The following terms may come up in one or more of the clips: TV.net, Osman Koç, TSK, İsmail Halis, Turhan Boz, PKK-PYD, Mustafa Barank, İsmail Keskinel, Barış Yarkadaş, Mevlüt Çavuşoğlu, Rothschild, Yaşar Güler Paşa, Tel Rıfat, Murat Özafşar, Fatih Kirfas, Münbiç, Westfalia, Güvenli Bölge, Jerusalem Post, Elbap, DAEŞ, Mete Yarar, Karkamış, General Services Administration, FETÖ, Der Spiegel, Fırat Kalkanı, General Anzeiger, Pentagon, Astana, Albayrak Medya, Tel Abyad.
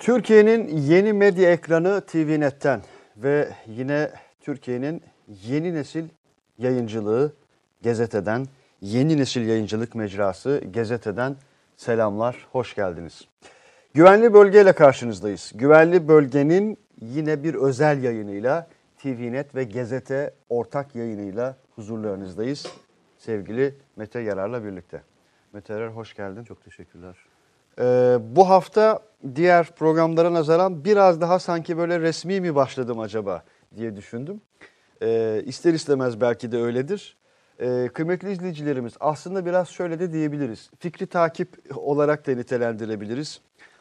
Türkiye'nin yeni medya ekranı TV.net'ten ve yine Türkiye'nin yeni nesil yayıncılığı gazeteden, yeni nesil yayıncılık mecrası gazeteden selamlar, hoş geldiniz. Güvenli Bölge ile karşınızdayız. Güvenli Bölge'nin yine bir özel yayınıyla TV.net ve gazete ortak yayınıyla huzurlarınızdayız. Sevgili Mete Yarar'la birlikte. Mete Yarar, hoş geldin. Çok teşekkürler. Bu hafta diğer programlara nazaran biraz daha sanki böyle resmi mi başladım acaba diye düşündüm. İster istemez belki de öyledir. Kıymetli izleyicilerimiz, aslında biraz şöyle de diyebiliriz. Fikri takip olarak da nitelendirebiliriz.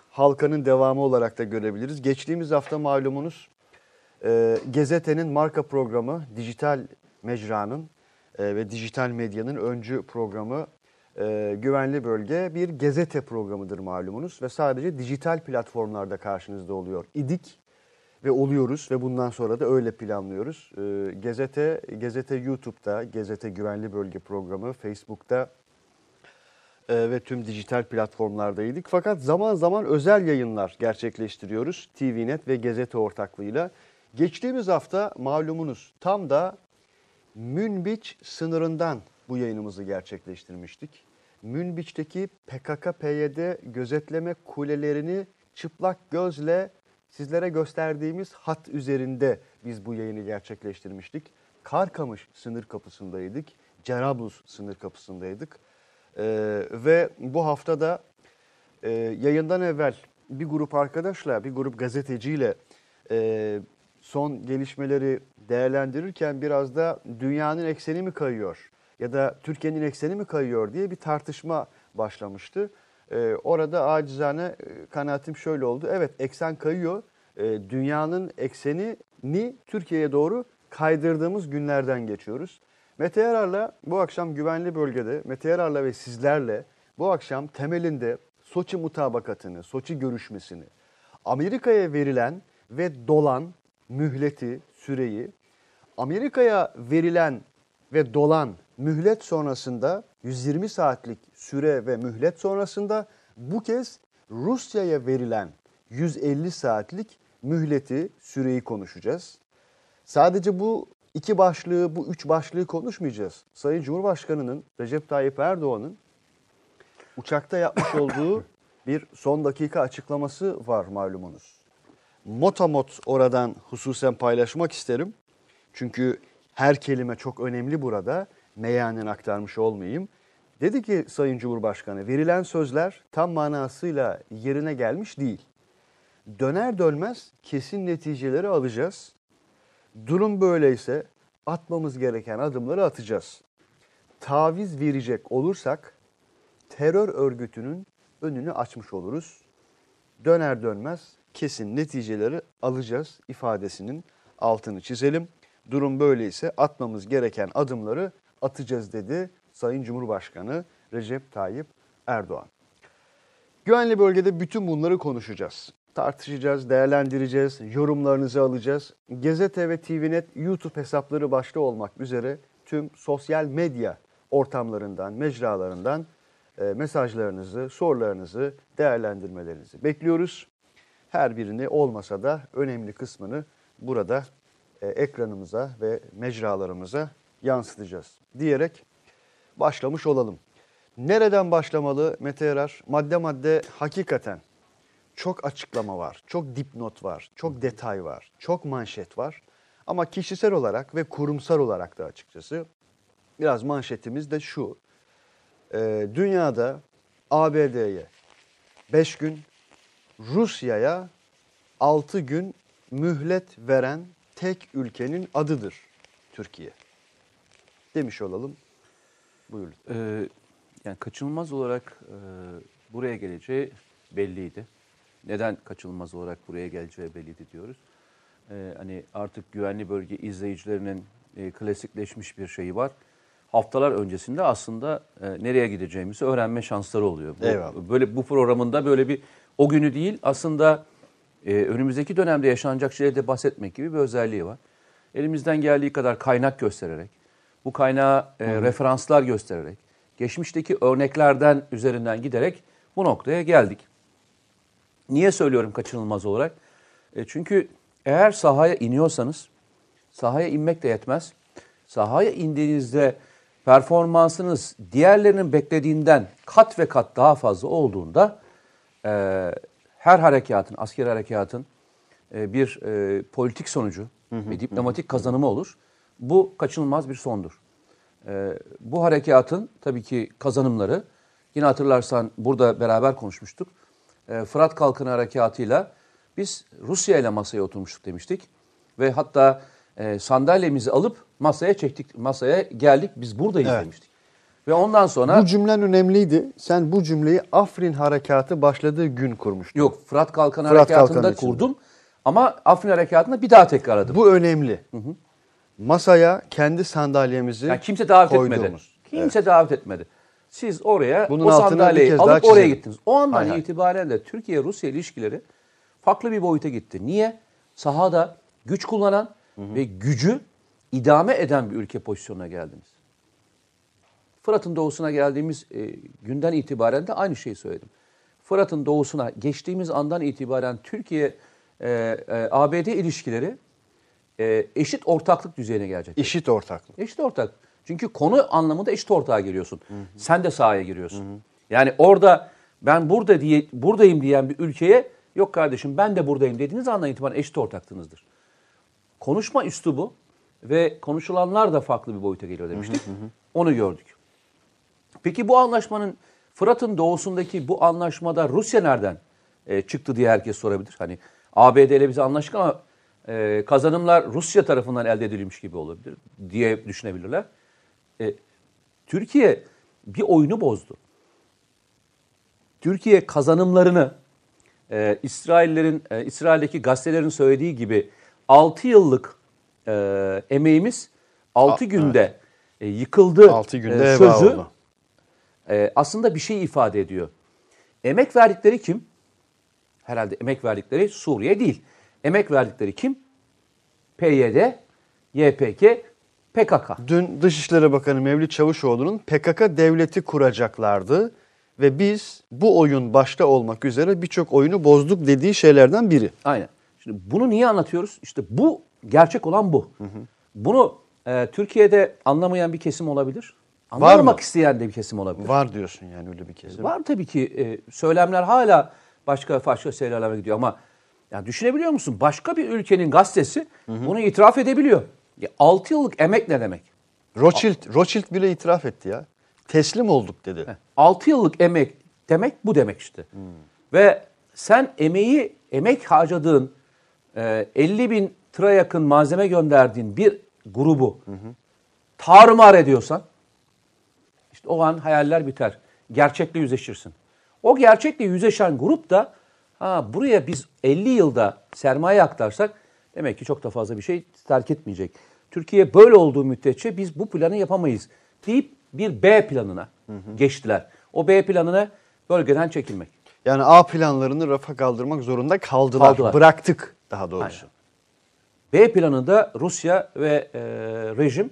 Halkanın devamı olarak da görebiliriz. Geçtiğimiz hafta malumunuz gazetenin marka programı, dijital mecranın ve dijital medyanın öncü programı Güvenli Bölge bir gazete programıdır malumunuz. Ve sadece dijital platformlarda karşınızda oluyor idik ve oluyoruz ve bundan sonra da öyle planlıyoruz. Gazete YouTube'da, Gazete Güvenli Bölge programı, Facebook'ta ve tüm dijital platformlardaydık. Fakat zaman zaman özel yayınlar gerçekleştiriyoruz TV.net ve gazete ortaklığıyla. Geçtiğimiz hafta malumunuz tam da Münbiç sınırından bu yayınımızı gerçekleştirmiştik. Münbiç'teki PKK-PYD gözetleme kulelerini çıplak gözle sizlere gösterdiğimiz hat üzerinde biz bu yayını gerçekleştirmiştik. Karkamış sınır kapısındaydık. Cerablus sınır kapısındaydık. Ve bu hafta da yayından evvel bir grup arkadaşla, bir grup gazeteciyle son gelişmeleri değerlendirirken biraz da dünyanın ekseni mi kayıyor ya da Türkiye'nin ekseni mi kayıyor diye bir tartışma başlamıştı. Orada acizane kanaatim şöyle oldu. Evet, eksen kayıyor. Dünyanın eksenini Türkiye'ye doğru kaydırdığımız günlerden geçiyoruz. Mete Yarar'la bu akşam Güvenli Bölge'de, Mete Yarar'la ve sizlerle bu akşam temelinde Soçi mutabakatını, Soçi görüşmesini, Amerika'ya verilen ve dolan mühleti, süreyi, Amerika'ya verilen ve dolan mühlet sonrasında 120 saatlik süre ve mühlet sonrasında bu kez Rusya'ya verilen 150 saatlik mühleti, süreyi konuşacağız. Sadece bu iki başlığı, bu üç başlığı konuşmayacağız. Sayın Cumhurbaşkanı'nın, Recep Tayyip Erdoğan'ın uçakta yapmış olduğu bir son dakika açıklaması var malumunuz. Motamot oradan hususen paylaşmak isterim. Çünkü her kelime çok önemli burada. Meyanen aktarmış olmayayım. Dedi ki Sayın Cumhurbaşkanı, verilen sözler tam manasıyla yerine gelmiş değil. Döner dönmez kesin neticeleri alacağız. Durum böyleyse atmamız gereken adımları atacağız. Taviz verecek olursak terör örgütünün önünü açmış oluruz. Döner dönmez kesin neticeleri alacağız ifadesinin altını çizelim. Durum böyleyse atmamız gereken adımları atacağız dedi Sayın Cumhurbaşkanı Recep Tayyip Erdoğan. Güvenli Bölge'de bütün bunları konuşacağız. Tartışacağız, değerlendireceğiz, yorumlarınızı alacağız. Gazete ve TV.net YouTube hesapları başta olmak üzere tüm sosyal medya ortamlarından, mecralarından mesajlarınızı, sorularınızı, değerlendirmelerinizi bekliyoruz. Her birini olmasa da önemli kısmını burada ekranımıza ve mecralarımıza yansıtacağız diyerek başlamış olalım. Nereden başlamalı Mete Yarar? Madde madde hakikaten çok açıklama var, çok dipnot var, çok detay var, çok manşet var. Ama kişisel olarak ve kurumsal olarak da açıkçası biraz manşetimiz de şu. Dünyada ABD'ye 5 gün, Rusya'ya 6 gün mühlet veren tek ülkenin adıdır Türkiye demiş olalım. Buyurun. Yani kaçınılmaz olarak buraya geleceği belliydi. Neden kaçınılmaz olarak buraya geleceği belliydi diyoruz. Hani artık Güvenli Bölge izleyicilerinin klasikleşmiş bir şeyi var. Haftalar öncesinde aslında nereye gideceğimizi öğrenme şansları oluyor. Böyle bu programında böyle bir o günü değil aslında önümüzdeki dönemde yaşanacak şeyleri de bahsetmek gibi bir özelliği var. Elimizden geldiği kadar kaynak göstererek, bu kaynağa referanslar göstererek, geçmişteki örneklerden üzerinden giderek bu noktaya geldik. Niye söylüyorum kaçınılmaz olarak? Çünkü eğer sahaya iniyorsanız, sahaya inmek de yetmez. Sahaya indiğinizde performansınız diğerlerinin beklediğinden kat ve kat daha fazla olduğunda her harekatın, askeri harekatın bir politik sonucu ve diplomatik kazanımı olur. Bu kaçınılmaz bir sondur. Bu harekatın tabii ki kazanımları, yine hatırlarsan burada beraber konuşmuştuk. Fırat Kalkanı harekatıyla biz Rusya ile masaya oturmuştuk demiştik. Ve hatta sandalyemizi alıp masaya çektik, masaya geldik, biz buradayız evet demiştik. Ve ondan sonra... Bu cümlen önemliydi. Sen bu cümleyi Afrin harekatı başladığı gün kurmuştun. Yok, Fırat Kalkanı harekatında kurdum. Ama Afrin harekatında bir daha tekrarladım. Bu önemli. Hı hı. Masaya kendi sandalyemizi yani kimse davet koyduğumuz. Etmedi. Kimse evet davet etmedi. Siz oraya bunun o sandalyeyi alıp oraya gittiniz. O andan itibaren de Türkiye-Rusya ilişkileri farklı bir boyuta gitti. Niye? Sahada güç kullanan ve gücü idame eden bir ülke pozisyonuna geldiniz. Fırat'ın doğusuna geldiğimiz günden itibaren de aynı şeyi söyledim. Fırat'ın doğusuna geçtiğimiz andan itibaren Türkiye-ABD ilişkileri eşit ortaklık düzeyine gelecek. Eşit ortaklık. Eşit ortaklık. Çünkü konu anlamında eşit ortağa giriyorsun. Hı hı. Sen de sahaya giriyorsun. Hı hı. Yani orada ben burada diye buradayım diyen bir ülkeye yok kardeşim ben de buradayım dediğiniz andan itibaren eşit ortaklığınızdır. Konuşma üslubu ve konuşulanlar da farklı bir boyuta geliyor demiştik. Hı hı hı. Onu gördük. Peki bu anlaşmanın Fırat'ın doğusundaki bu anlaşmada Rusya nereden çıktı diye herkes sorabilir. Hani ABD ile biz anlaştık ama kazanımlar Rusya tarafından elde edilmiş gibi olabilir diye düşünebilirler. Türkiye bir oyunu bozdu. Türkiye kazanımlarını İsrail'deki gazetelerin söylediği gibi 6 yıllık emeğimiz 6 günde evet yıkıldı. 6 günde sözü aslında bir şey ifade ediyor. Emek verdikleri kim? Herhalde emek verdikleri Suriye değil. Emek verdikleri kim? PYD, YPG, PKK. Dün Dışişleri Bakanı Mevlüt Çavuşoğlu'nun PKK devleti kuracaklardı ve biz bu oyun başta olmak üzere birçok oyunu bozduk dediği şeylerden biri. Aynen. Şimdi bunu niye anlatıyoruz? İşte bu gerçek olan bu. Hı hı. Bunu Türkiye'de anlamayan bir kesim olabilir. Anlamak isteyen de bir kesim olabilir. Var diyorsun yani öyle bir kesim. Var tabii ki. Söylemler hala başka şeylerle gidiyor ama yani düşünebiliyor musun? Başka bir ülkenin gazetesi hı hı bunu itiraf edebiliyor. Ya 6 yıllık emek ne demek? Rothschild bile itiraf etti ya. Teslim olduk dedi. Heh. 6 yıllık emek demek bu demek işte. Hmm. Ve sen emek harcadığın 50 bin tıra yakın malzeme gönderdiğin bir grubu tarumar ediyorsan işte o an hayaller biter. Gerçekle yüzleşirsin. O gerçekle yüzleşen grup da buraya biz 50 yılda sermaye aktarsak demek ki çok da fazla bir şey terk etmeyecek. Türkiye böyle olduğu müddetçe biz bu planı yapamayız deyip bir B planına geçtiler. O B planına bölgeden çekilmek. Yani A planlarını rafa kaldırmak zorunda kaldılar. Bıraktık daha doğrusu. Aynen. B planında Rusya ve rejim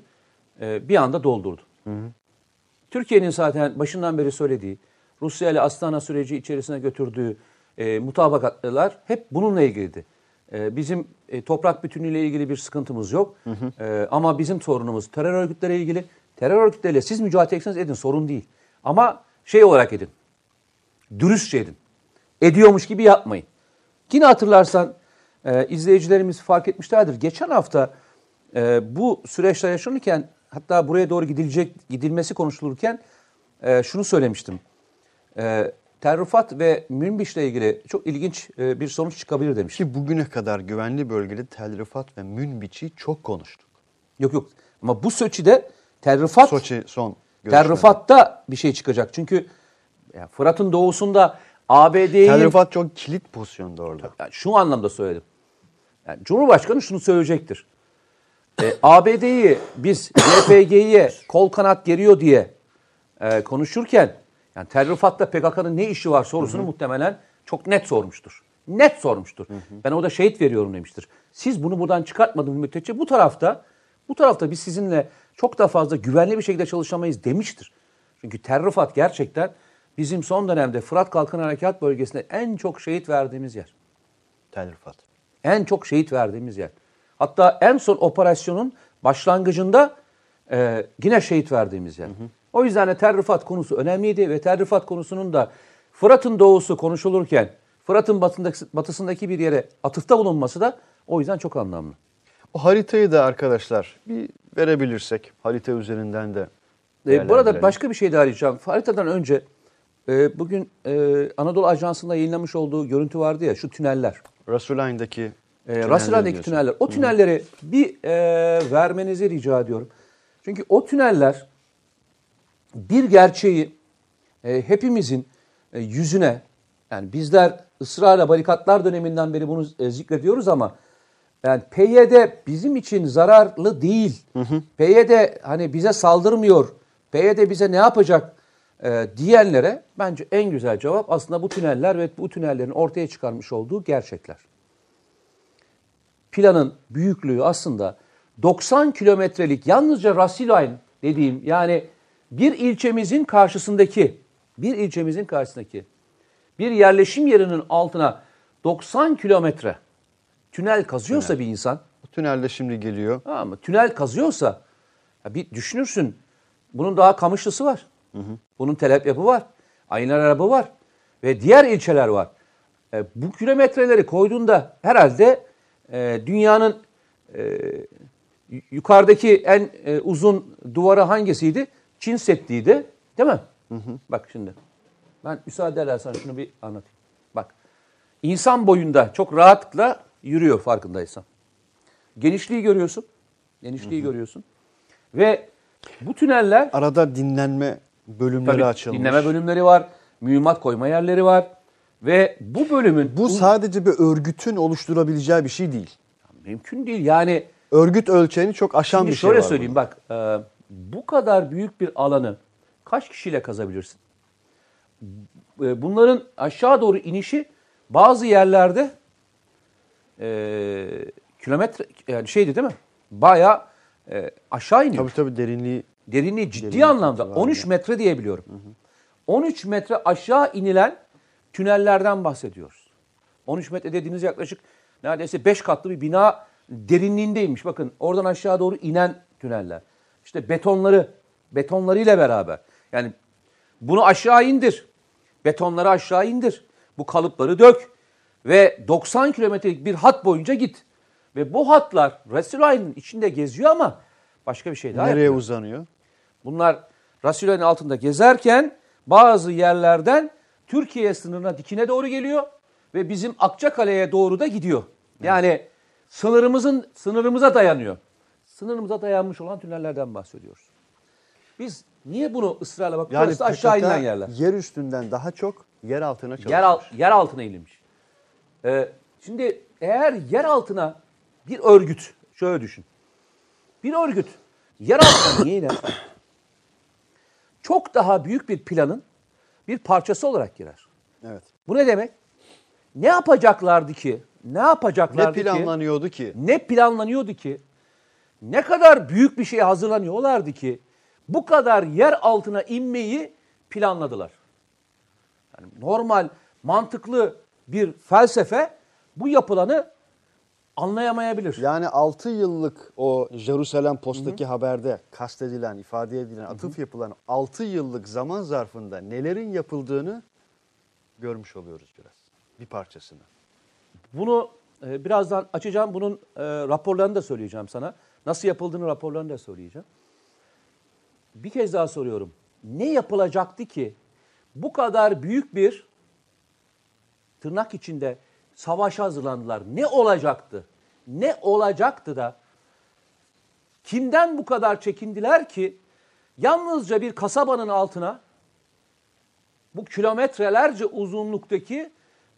bir anda doldurdu. Türkiye'nin zaten başından beri söylediği, Rusya ile Astana süreci içerisine götürdüğü mutabakatlar hep bununla ilgiliydi. Bizim toprak bütünlüğüyle ilgili bir sıkıntımız yok. Ama bizim sorunumuz terör örgütleriyle ilgili. Terör örgütleriyle siz mücadele etseniz edin, sorun değil. Ama şey olarak edin, dürüstçe edin. Ediyormuş gibi yapmayın. Yine hatırlarsan izleyicilerimiz fark etmişlerdir. Geçen hafta bu süreçler yaşanırken, hatta buraya doğru gidilmesi konuşulurken şunu söylemiştim. Tel Rıfat ve Münbiç'le ilgili çok ilginç bir sonuç çıkabilir demiş. Ki bugüne kadar güvenli bölgede Tel Rıfat ve Münbiç'i çok konuştuk. Yok ama bu Soçi'de Soçi son görüşmeler. Tel Rıfat'ta bir şey çıkacak. Çünkü Fırat'ın doğusunda ABD'yi... Tel Rıfat çok kilit pozisyonda orada. Yani şu anlamda söyledim. Yani Cumhurbaşkanı şunu söyleyecektir. ABD'yi biz YPG'ye kol kanat geriyor diye konuşurken... Yani Tel Rıfat'ta PKK'nın ne işi var sorusunu muhtemelen çok net sormuştur. Net sormuştur. Hı hı. Ben orada şehit veriyorum demiştir. Siz bunu buradan çıkartmadığınız müddetçe bu tarafta biz sizinle çok da fazla güvenli bir şekilde çalışamayız demiştir. Çünkü Tel Rıfat gerçekten bizim son dönemde Fırat Kalkın Harekat Bölgesi'nde en çok şehit verdiğimiz yer. Tel Rıfat. En çok şehit verdiğimiz yer. Hatta en son operasyonun başlangıcında yine şehit verdiğimiz yer. Hı hı. O yüzden de Tel Rıfat konusu önemliydi ve Tel Rıfat konusunun da Fırat'ın doğusu konuşulurken Fırat'ın batısındaki bir yere atıfta bulunması da o yüzden çok anlamlı. O haritayı da arkadaşlar bir verebilirsek harita üzerinden de. Bu arada başka bir şey daha arayacağım. Haritadan önce bugün Anadolu Ajansı'nda yayınlamış olduğu görüntü vardı ya, şu tüneller. Resulayn'daki tüneller. O tünelleri bir vermenizi rica ediyorum. Çünkü o tüneller bir gerçeği hepimizin yüzüne, yani bizler ısrarla barikatlar döneminden beri bunu zikrediyoruz ama yani PYD bizim için zararlı değil. Hı hı. PYD hani bize saldırmıyor, PYD bize ne yapacak diyenlere bence en güzel cevap aslında bu tüneller ve bu tünellerin ortaya çıkarmış olduğu gerçekler. Planın büyüklüğü aslında 90 kilometrelik yalnızca Resulayn dediğim, yani bir ilçemizin karşısındaki bir yerleşim yerinin altına 90 kilometre tünel kazıyorsa bir insan. Bu tünel de şimdi geliyor. Ama tünel kazıyorsa bir düşünürsün, bunun daha Kamışlısı var. Hı hı. Bunun Telepyapı var. Aynararabı var. Ve diğer ilçeler var. Bu kilometreleri koyduğunda herhalde dünyanın yukarıdaki en uzun duvarı hangisiydi? Çin Seddi'ydi. Değil mi? Hı hı. Bak şimdi. Ben müsaade edersen şunu bir anlatayım. Bak. İnsan boyunda çok rahatlıkla yürüyor farkındaysan. Genişliği görüyorsun. Genişliği görüyorsun. Ve bu tüneller... Arada dinlenme bölümleri açılmış. Dinleme bölümleri var. Mühimmat koyma yerleri var. Ve bu bölümün... Bu sadece bir örgütün oluşturabileceği bir şey değil. Mümkün değil. Yani... Örgüt ölçeğini çok aşan bir şey var. Şöyle söyleyeyim bak. Bu kadar büyük bir alanı kaç kişiyle kazabilirsin? Bunların aşağı doğru inişi bazı yerlerde kilometre, yani şeydi değil mi? Bayağı aşağı iniyor. Tabii derinliği ciddi anlamda 13 metre diyebiliyorum. Hı hı. 13 metre aşağı inilen tünellerden bahsediyoruz. 13 metre dediğiniz yaklaşık neredeyse 5 katlı bir bina derinliğindeymiş. Bakın oradan aşağı doğru inen tüneller. İşte betonlarıyla beraber. Yani bunu aşağı indir. Betonları aşağı indir. Bu kalıpları dök. Ve 90 kilometrelik bir hat boyunca git. Ve bu hatlar Resulayn'ın içinde geziyor ama başka bir şey daha nereye yapıyor. Uzanıyor? Bunlar Resulayn'ın altında gezerken bazı yerlerden Türkiye sınırına dikine doğru geliyor. Ve bizim Akçakale'ye doğru da gidiyor. Yani sınırımıza dayanıyor. Sınırımıza dayanmış olan tünellerden bahsediyoruz. Biz niye bunu ısrarla bak? Yani aşağı inen yerler. Yer üstünden daha çok yer altına çalışmış. Yer altına inilmiş. Şimdi eğer yer altına bir örgüt, şöyle düşün. Bir örgüt yer altına niye iner? Çok daha büyük bir planın bir parçası olarak girer. Evet. Bu ne demek? Ne yapacaklardı ki? Ne planlanıyordu ki? Ne kadar büyük bir şeye hazırlanıyorlardı ki bu kadar yer altına inmeyi planladılar. Yani normal, mantıklı bir felsefe bu yapılanı anlayamayabilir. Yani 6 yıllık o Jerusalem Post'taki haberde kastedilen, ifade edilen, atıf yapılan 6 yıllık zaman zarfında nelerin yapıldığını görmüş oluyoruz biraz. Bir parçasını. Bunu birazdan açacağım. Bunun raporlarını da söyleyeceğim sana. Nasıl yapıldığını raporlarını da söyleyeceğim. Bir kez daha soruyorum. Ne yapılacaktı ki bu kadar büyük bir tırnak içinde savaşa hazırlandılar? Ne olacaktı? Ne olacaktı da kimden bu kadar çekindiler ki yalnızca bir kasabanın altına bu kilometrelerce uzunluktaki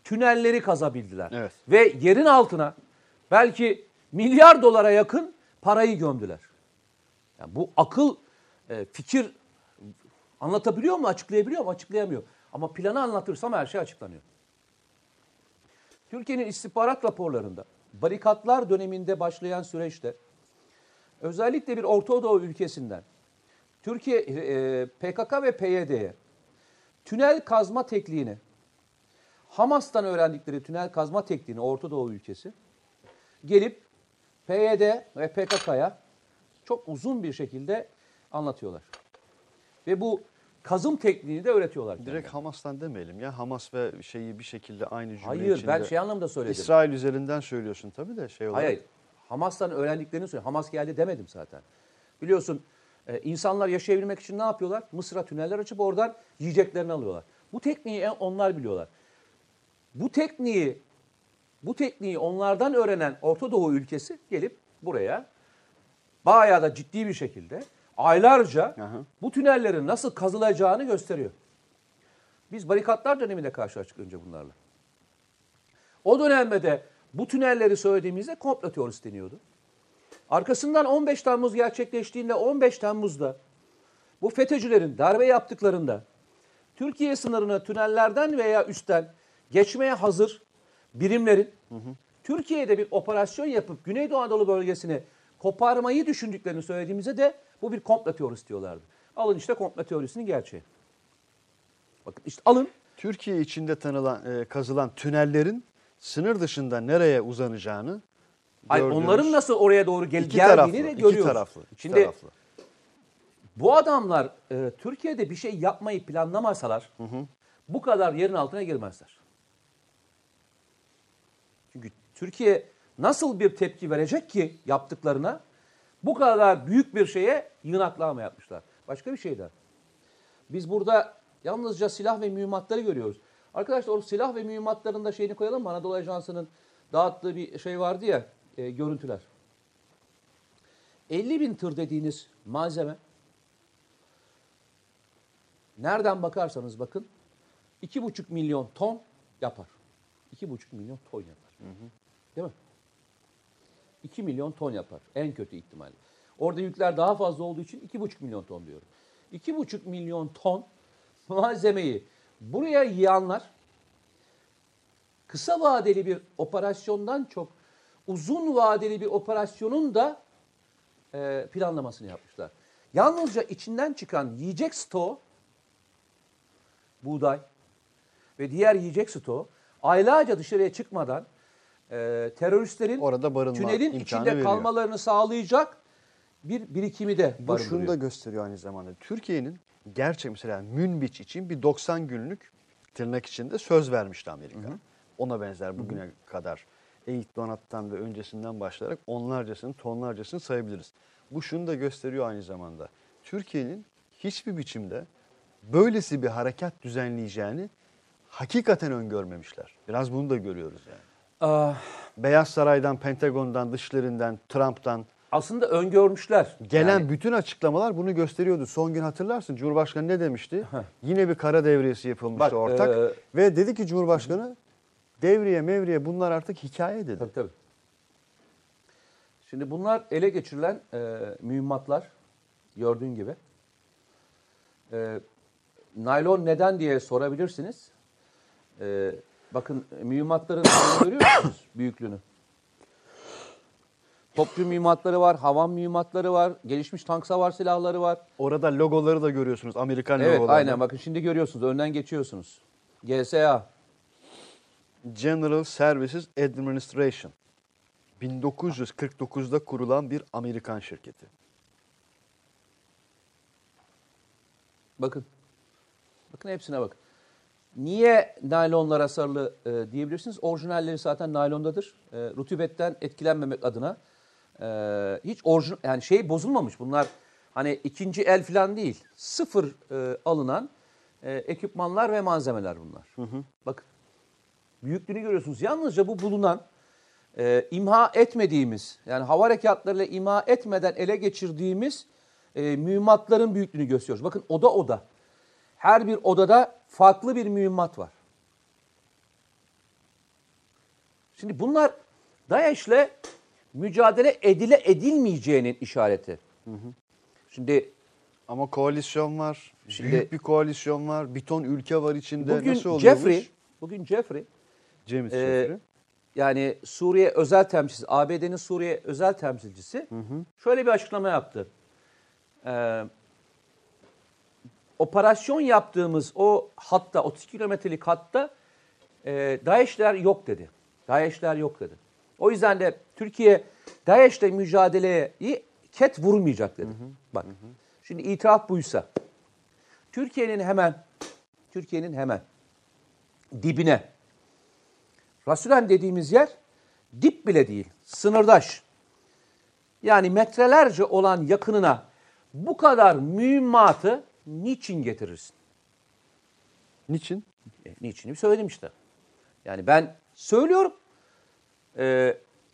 tünelleri kazabildiler. Evet. Ve yerin altına belki milyar dolara yakın parayı gömdüler. Yani bu akıl, fikir anlatabiliyor mu, açıklayabiliyor mu? Açıklayamıyor. Ama planı anlatırsam her şey açıklanıyor. Türkiye'nin istihbarat raporlarında barikatlar döneminde başlayan süreçte özellikle bir Orta Doğu ülkesinden Türkiye PKK ve PYD'ye tünel kazma tekniğini, Hamas'tan öğrendikleri tünel kazma tekniğini, Orta Doğu ülkesi, gelip PYD ve PKK'ya çok uzun bir şekilde anlatıyorlar. Ve bu kazım tekniğini de öğretiyorlar. Direkt yani. Hamas'tan demeyelim ya. Hamas ve şeyi bir şekilde aynı cümle içinde. Hayır, ben şey anlamda söyledim. İsrail üzerinden söylüyorsun tabii de şey olarak. Hayır, Hamas'tan öğrendiklerini söylüyorum. Hamas geldi demedim zaten. Biliyorsun insanlar yaşayabilmek için ne yapıyorlar? Mısır'a tüneller açıp oradan yiyeceklerini alıyorlar. Bu tekniği onlar biliyorlar. Bu tekniği onlardan öğrenen Orta Doğu ülkesi gelip buraya bayağı da ciddi bir şekilde aylarca bu tünellerin nasıl kazılacağını gösteriyor. Biz barikatlar döneminde karşılaştık önce bunlarla. O dönemde de bu tünelleri söylediğimizde komplo teorisi deniyordu. Arkasından 15 Temmuz gerçekleştiğinde 15 Temmuz'da bu FETÖ'cülerin darbe yaptıklarında Türkiye sınırına tünellerden veya üstten geçmeye hazır birimlerin Türkiye'de bir operasyon yapıp Güneydoğu Anadolu bölgesini koparmayı düşündüklerini söylediğimizde de bu bir komplo teorisi diyorlardı. Alın işte komplo teorisinin gerçeği. Bakın işte alın. Türkiye içinde kazılan tünellerin sınır dışında nereye uzanacağını görüyoruz. Hayır, onların nasıl oraya doğru geldiğini de görüyoruz. İki taraflı. Şimdi bu adamlar Türkiye'de bir şey yapmayı planlamasalar bu kadar yerin altına girmezler. Çünkü Türkiye nasıl bir tepki verecek ki yaptıklarına? Bu kadar büyük bir şeye yığınaklama yapmışlar. Başka bir şey de. Biz burada yalnızca silah ve mühimmatları görüyoruz. Arkadaşlar o silah ve mühimmatların da şeyini koyalım mı? Anadolu Ajansı'nın dağıttığı bir şey vardı ya, görüntüler. 50.000 tır dediğiniz malzeme, nereden bakarsanız bakın, 2,5 milyon ton yapar. 2,5 milyon ton yapar. Değil mi? 2 milyon ton yapar en kötü ihtimalle. Orada yükler daha fazla olduğu için 2,5 milyon ton diyorum. 2,5 milyon ton malzemeyi buraya yığanlar kısa vadeli bir operasyondan çok uzun vadeli bir operasyonun da planlamasını yapmışlar. Yalnızca içinden çıkan yiyecek stoğu, buğday ve diğer yiyecek stoğu aylarca dışarıya çıkmadan teröristlerin orada tünelin içinde veriyor. Kalmalarını sağlayacak bir birikimi de barındırıyor. Bu şunu da gösteriyor aynı zamanda. Türkiye'nin gerçek mesela Münbiç için bir 90 günlük tırnak içinde söz vermişti Amerika. Ona benzer bugüne kadar eğit donattan ve öncesinden başlayarak onlarcasını tonlarcasını sayabiliriz. Bu şunu da gösteriyor aynı zamanda. Türkiye'nin hiçbir biçimde böylesi bir harekat düzenleyeceğini hakikaten öngörmemişler. Biraz bunu da görüyoruz yani. Beyaz Saray'dan, Pentagon'dan, dışlarından, Trump'tan. Aslında öngörmüşler. Gelen bütün açıklamalar bunu gösteriyordu. Son gün hatırlarsın Cumhurbaşkanı ne demişti? Yine bir kara devriyesi yapılmıştı ortak. Ve dedi ki Cumhurbaşkanı devriye mevriye bunlar artık hikaye dedi. Tabii tabii. Şimdi bunlar ele geçirilen mühimmatlar gördüğün gibi. Naylon neden diye sorabilirsiniz. Bakın mühimmatların görüyor musunuz büyüklüğünü? Topçu mühimmatları var, havan mühimmatları var, gelişmiş tank savar silahları var. Orada logoları da görüyorsunuz, Amerikan logoları. Evet, aynen bakın şimdi görüyorsunuz, önden geçiyorsunuz. GSA. General Services Administration. 1949'da kurulan bir Amerikan şirketi. Bakın. Bakın hepsine bakın. Niye naylonlara sarılı diyebilirsiniz? Orijinalleri zaten naylondadır. Rutubetten etkilenmemek adına hiç orijinal yani şey bozulmamış. Bunlar hani ikinci el falan değil. Sıfır alınan ekipmanlar ve malzemeler bunlar. Bakın büyüklüğünü görüyorsunuz. Yalnızca bu bulunan imha etmediğimiz yani hava harekatlarıyla imha etmeden ele geçirdiğimiz mühimmatların büyüklüğünü gösteriyoruz. Bakın oda. Her bir odada farklı bir mühimmat var. Şimdi bunlar DAEŞ'le mücadele edilmeyeceğinin işareti. Şimdi ama koalisyon var. Şimdi, büyük bir koalisyon var. Bir ton ülke var içinde. Bugün nasıl oluyormuş? James Jeffrey. Yani Suriye özel temsilcisi, ABD'nin Suriye özel temsilcisi şöyle bir açıklama yaptı. operasyon yaptığımız o hatta 32 kilometrelik hatta DAEŞ'ler yok dedi. DAEŞ'ler yok dedi. O yüzden de Türkiye DAEŞ'le mücadeleyi ket vurmayacak dedi. Hı hı. Bak. Hı hı. Şimdi itiraf buysa Türkiye'nin hemen dibine Resulayn dediğimiz yer dip bile değil, sınırdaş. Yani metrelerce olan yakınına bu kadar mühimmatı niçin getirirsin? Niçin? Niçin'i söyledim işte. Yani ben söylüyorum,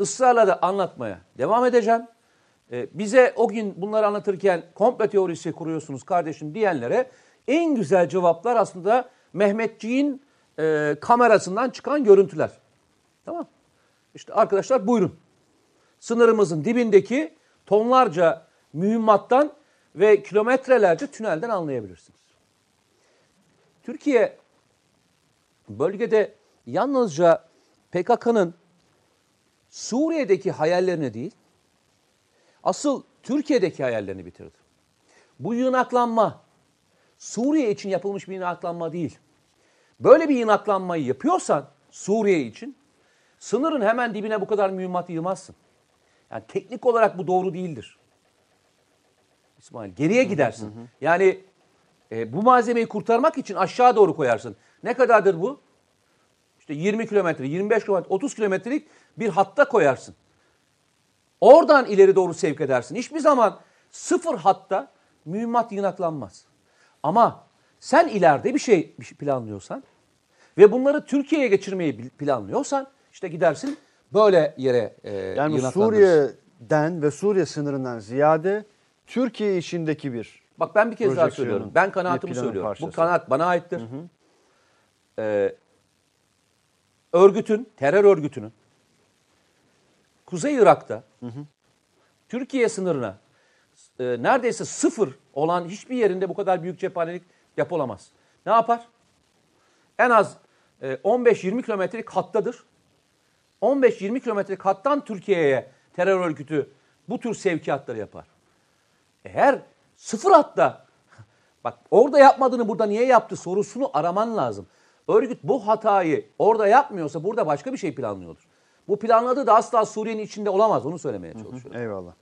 ısrarla da anlatmaya devam edeceğim. Bize o gün bunları anlatırken komplo teorisi kuruyorsunuz kardeşim diyenlere en güzel cevaplar aslında Mehmetçiğin kamerasından çıkan görüntüler. Tamam. İşte arkadaşlar buyurun. Sınırımızın dibindeki tonlarca mühimmattan ve kilometrelerce tünelden anlayabilirsiniz. Türkiye bölgede yalnızca PKK'nın Suriye'deki hayallerini değil, asıl Türkiye'deki hayallerini bitirdi. Bu yığınaklanma Suriye için yapılmış bir yığınaklanma değil. Böyle bir yığınaklanmayı yapıyorsan Suriye için sınırın hemen dibine bu kadar mühimmat yığmazsın. Yani teknik olarak bu doğru değildir. İsmail geriye gidersin. Hı hı. Yani bu malzemeyi kurtarmak için aşağı doğru koyarsın. Ne kadardır bu? İşte 20 kilometre, 25 kilometre, 30 kilometrelik bir hatta koyarsın. Oradan ileri doğru sevk edersin. Hiçbir zaman sıfır hatta mühimmat yığınaklanmaz. Ama sen ileride bir şey planlıyorsan ve bunları Türkiye'ye geçirmeyi planlıyorsan işte gidersin böyle yere yani Suriye'den ve Suriye sınırından ziyade Türkiye içindeki bir bak ben bir kez daha söylüyorum. Ben kanaatimi söylüyorum. Parçası. Bu kanaat bana aittir. Hı hı. Terör örgütünün Kuzey Irak'ta hı hı. Türkiye sınırına neredeyse sıfır olan hiçbir yerinde bu kadar büyük cephanelik yapılamaz. Ne yapar? En az 15-20 kilometrelik hattadır. 15-20 kilometrelik hattan Türkiye'ye terör örgütü bu tür sevkiyatları yapar. Eğer sıfır hatta, bak orada yapmadığını burada niye yaptı sorusunu araman lazım. Örgüt bu hatayı orada yapmıyorsa burada başka bir şey planlıyordur. Bu planladığı da asla Suriye'nin içinde olamaz. Onu söylemeye çalışıyorum. Eyvallah.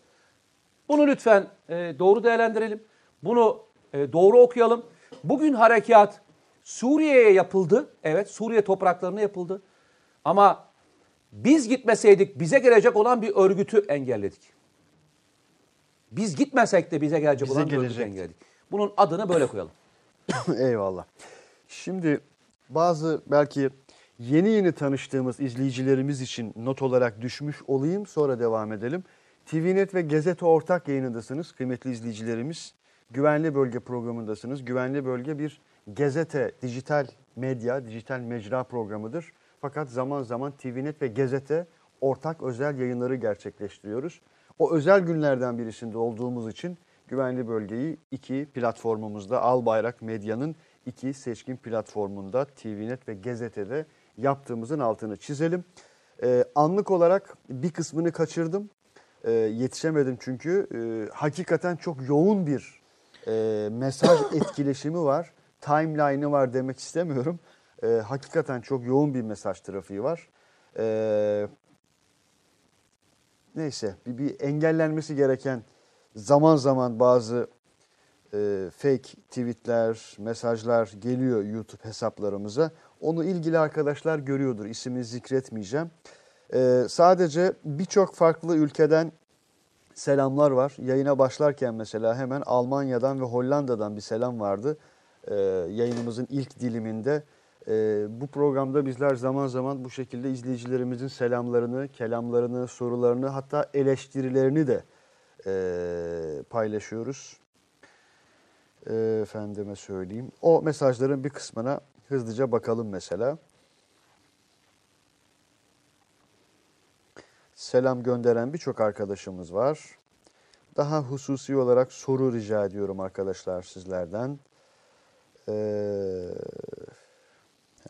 Bunu lütfen doğru değerlendirelim. Bunu doğru okuyalım. Bugün harekat Suriye'ye yapıldı. Evet, Suriye topraklarına yapıldı. Ama biz gitmeseydik bize gelecek olan bir örgütü engelledik. Biz gitmesek de bize gelecek olan bir örgütü engelledik. Bunun adını böyle koyalım. Eyvallah. Şimdi bazı belki yeni tanıştığımız izleyicilerimiz için not olarak düşmüş olayım, sonra devam edelim. TV.net ve Gazete ortak yayınındasınız kıymetli izleyicilerimiz. Güvenli Bölge programındasınız. Güvenli Bölge bir gazete, dijital medya, dijital mecra programıdır. Fakat zaman zaman TV.net ve Gazete ortak özel yayınları gerçekleştiriyoruz. O özel günlerden birisinde olduğumuz için Güvenli Bölge'yi iki platformumuzda, Albayrak Medya'nın iki seçkin platformunda TV.net ve Gazete'de yaptığımızın altını çizelim. Anlık olarak bir kısmını kaçırdım. Yetişemedim çünkü hakikaten çok yoğun bir mesaj etkileşimi var. Timeline'ı var demek istemiyorum. Hakikaten çok yoğun bir mesaj trafiği var. Neyse bir engellenmesi gereken zaman zaman bazı fake tweetler, mesajlar geliyor YouTube hesaplarımıza. Onu ilgili arkadaşlar görüyordur. İsimini zikretmeyeceğim. Sadece birçok farklı ülkeden selamlar var. Yayına başlarken mesela hemen Almanya'dan ve Hollanda'dan bir selam vardı. Yayınımızın ilk diliminde. Bu programda bizler zaman zaman bu şekilde izleyicilerimizin selamlarını, kelamlarını, sorularını hatta eleştirilerini de paylaşıyoruz. Efendime söyleyeyim. O mesajların bir kısmına hızlıca bakalım mesela. Selam gönderen birçok arkadaşımız var. Daha hususi olarak soru rica ediyorum arkadaşlar sizlerden.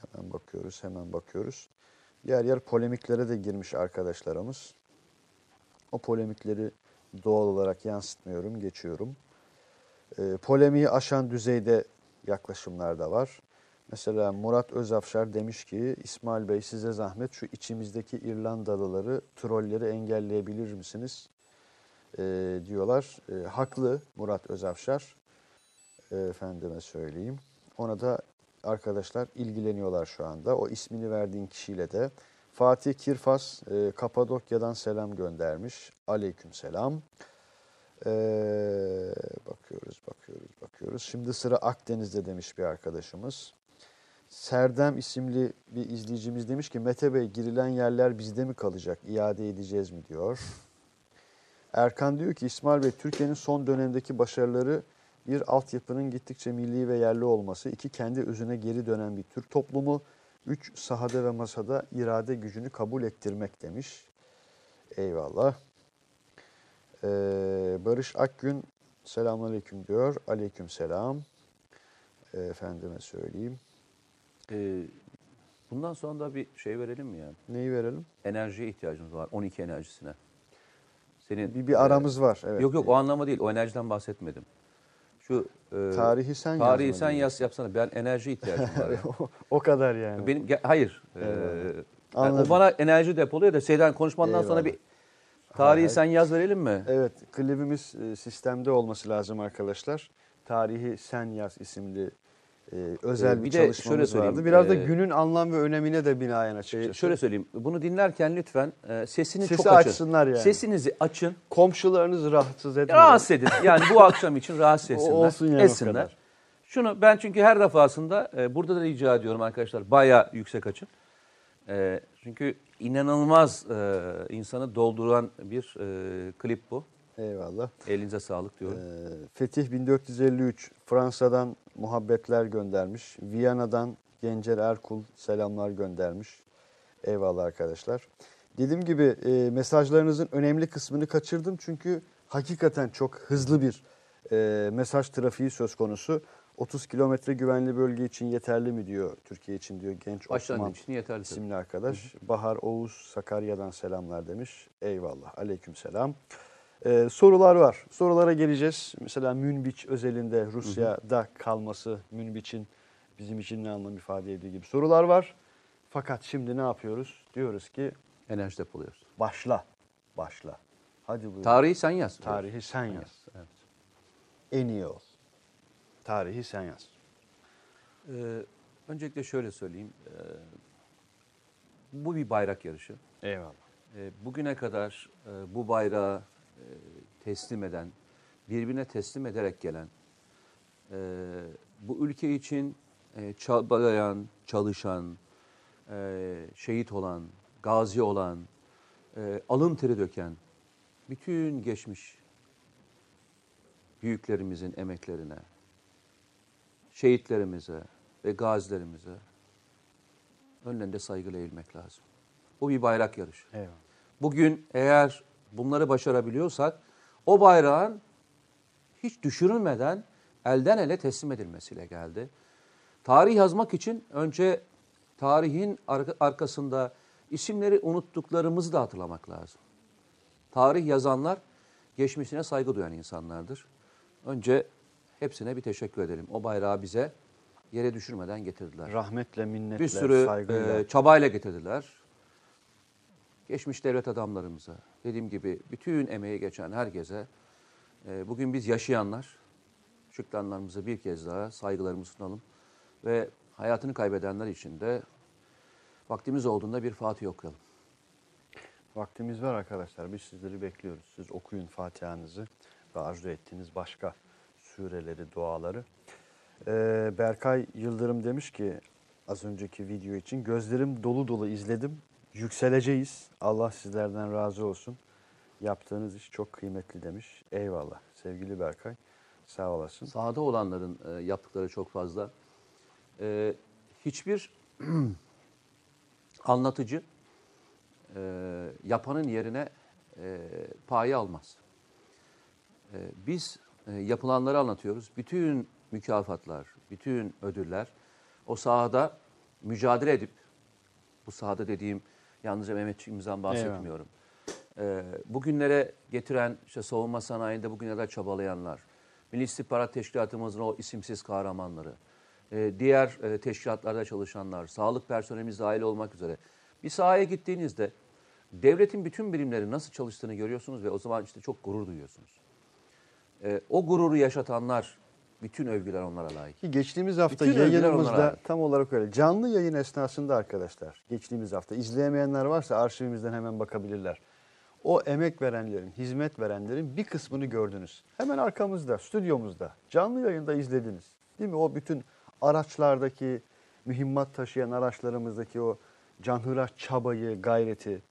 Hemen bakıyoruz. Yer yer polemiklere de girmiş arkadaşlarımız. O polemikleri doğal olarak yansıtmıyorum, geçiyorum. Polemiği aşan düzeyde yaklaşımlar da var. Mesela Murat Özafşar demiş ki, İsmail Bey size zahmet şu içimizdeki İrlandalıları, trolleri engelleyebilir misiniz diyorlar. Haklı Murat Özafşar. Efendime söyleyeyim. Ona da arkadaşlar ilgileniyorlar şu anda. O ismini verdiğin kişiyle de. Fatih Kirfas Kapadokya'dan selam göndermiş. Aleyküm selam. Bakıyoruz. Şimdi sıra Akdeniz'de demiş bir arkadaşımız. Serdem isimli bir izleyicimiz demiş ki, Mete Bey girilen yerler bizde mi kalacak, iade edeceğiz mi diyor. Erkan diyor ki, İsmail Bey Türkiye'nin son dönemdeki başarıları bir altyapının gittikçe milli ve yerli olması, iki kendi özüne geri dönen bir Türk toplumu, üç sahada ve masada irade gücünü kabul ettirmek demiş. Eyvallah. Barış Akgün selamünaleyküm diyor. Aleyküm selam. Efendime söyleyeyim. Bundan sonra da bir şey verelim mi ya? Neyi verelim? Enerjiye ihtiyacımız var. 12 enerjisine. Senin bir aramız var. Evet. Yok o anlama değil. O enerjiden bahsetmedim. Şu tarihi sen yaz yapsana. Ben enerji ihtiyacım var. Yani. o kadar yani. Benim hayır. Yani o bana enerji depoluyor da şeyden konuşmandan eyvallah. Sonra bir tarihi sen yaz verelim mi? Evet, klibimiz sistemde olması lazım arkadaşlar. Tarihi sen yaz isimli özel bir çalışmamız vardı. Biraz da günün anlam ve önemine de binaen açıkçası. Şöyle söyleyeyim, bunu dinlerken lütfen sesi çok açın. Açsınlar yani. Sesinizi açın. Komşularınız rahatsız etmeyin. Rahatsız edin. Yani bu akşam için rahatsız etsinler. Olsun yani etsinler. Şunu ben çünkü her defasında burada da rica ediyorum arkadaşlar, bayağı yüksek açın. Çünkü inanılmaz insanı dolduran bir klip bu. Eyvallah. Elinize sağlık diyorum. Fetih 1453 Fransa'dan muhabbetler göndermiş. Viyana'dan Gencer Erkul selamlar göndermiş. Eyvallah arkadaşlar. Dediğim gibi mesajlarınızın önemli kısmını kaçırdım. Çünkü hakikaten çok hızlı bir mesaj trafiği söz konusu. 30 kilometre güvenli bölge için yeterli mi diyor, Türkiye için diyor Genç Osman isimli arkadaş. Hı-hı. Bahar Oğuz Sakarya'dan selamlar demiş. Eyvallah, aleyküm selam. Sorular var, sorulara geleceğiz. Mesela Münbiç özelinde Rusya'da Hı-hı. kalması, Münbiç'in bizim için ne anlam ifade ettiği gibi sorular var. Fakat şimdi ne yapıyoruz? Diyoruz ki enerji depoluyoruz. Başla. Hadi buyurun. Tarihi sen yaz. Tarihi sen yaz. Evet. En iyi ol. Tarihi sen yaz. Öncelikle şöyle söyleyeyim. Bu bir bayrak yarışı. Eyvallah. Bugüne kadar bu bayrağı teslim eden, birbirine teslim ederek gelen, bu ülke için çabalayan, çalışan, şehit olan, gazi olan, alın teri döken bütün geçmiş büyüklerimizin emeklerine, şehitlerimize ve gazilerimize önlerinde saygıyla eğilmek lazım. Bu bir bayrak yarışı. Evet. Bugün eğer bunları başarabiliyorsak o bayrağın hiç düşürülmeden elden ele teslim edilmesiyle geldi. Tarih yazmak için önce tarihin arkasında isimleri unuttuklarımızı da hatırlamak lazım. Tarih yazanlar geçmişine saygı duyan insanlardır. Önce hepsine bir teşekkür edelim. O bayrağı bize yere düşürmeden getirdiler. Rahmetle, minnetle, bir sürü saygıyla. Çabayla getirdiler. Geçmiş devlet adamlarımıza, dediğim gibi bütün emeği geçen herkese, bugün biz yaşayanlar, şükranlarımızı bir kez daha saygılarımızı sunalım. Ve hayatını kaybedenler için de vaktimiz olduğunda bir Fatiha okuyalım. Vaktimiz var arkadaşlar. Biz sizleri bekliyoruz. Siz okuyun Fatiha'nızı ve arzu ettiğiniz başka sureleri, duaları. Berkay Yıldırım demiş ki az önceki video için, gözlerim dolu dolu izledim. Yükseleceğiz. Allah sizlerden razı olsun. Yaptığınız iş çok kıymetli demiş. Eyvallah. Sevgili Berkay, sağ olasın. Sahada olanların yaptıkları çok fazla. Hiçbir anlatıcı yapanın yerine payı almaz. Biz yapılanları anlatıyoruz. Bütün mükafatlar, bütün ödüller o sahada mücadele edip, bu sahada dediğim yalnızca Mehmetçiğimizden bahsetmiyorum. Bugünlere getiren işte savunma sanayinde bugüne kadar çabalayanlar, Milli İstihbarat Teşkilatımızın o isimsiz kahramanları, diğer teşkilatlarda çalışanlar, sağlık personelimiz dahil olmak üzere. Bir sahaya gittiğinizde devletin bütün birimleri nasıl çalıştığını görüyorsunuz ve o zaman işte çok gurur duyuyorsunuz. O gururu yaşatanlar, bütün övgüler onlara layık. Geçtiğimiz hafta yayınımızda tam olarak öyle. Canlı yayın esnasında arkadaşlar, geçtiğimiz hafta izleyemeyenler varsa arşivimizden hemen bakabilirler. O emek verenlerin, hizmet verenlerin bir kısmını gördünüz. Hemen arkamızda, stüdyomuzda, canlı yayında izlediniz. Değil mi? O bütün araçlardaki, mühimmat taşıyan araçlarımızdaki o canhıra çabayı, gayreti,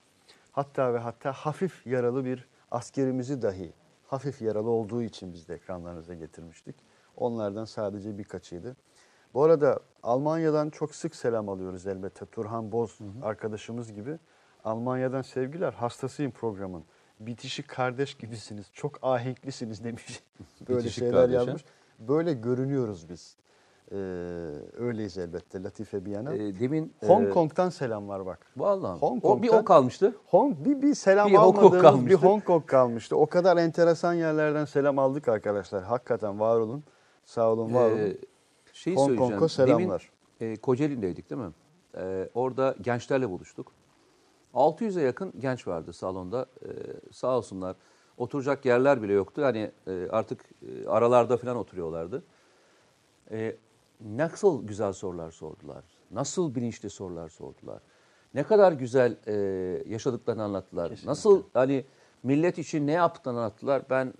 hatta ve hatta hafif yaralı bir askerimizi dahi, hafif yaralı olduğu için biz de ekranlarınıza getirmiştik. Onlardan sadece birkaçıydı. Bu arada Almanya'dan çok sık selam alıyoruz elbette. Turhan Boz arkadaşımız gibi. Almanya'dan sevgiler, hastasıyım programın. Bitişik kardeş gibisiniz, çok ahenklisiniz demiş. Böyle şeyler kardeşim yazmış. Böyle görünüyoruz biz. Öyleyiz elbette, latife bir yana. Demin Hong Kong'dan selam var bak. Vallahi. Hong Kong'dan, bir o kalmıştı. Bir selam bir almadığımız kalmıştı. Bir Hong Kong kalmıştı. O kadar enteresan yerlerden selam aldık arkadaşlar. Hakikaten var olun. Sağ olun, var olun. Hong Kong'a selamlar. Demin Kocaeli'ndeydik değil mi? Orada gençlerle buluştuk. 600'e yakın genç vardı salonda. Sağ olsunlar. Oturacak yerler bile yoktu. Hani artık aralarda falan oturuyorlardı. Nasıl güzel sorular sordular, nasıl bilinçli sorular sordular, ne kadar güzel yaşadıklarını anlattılar, kesinlikle. Nasıl hani millet için ne yaptığını anlattılar. Ben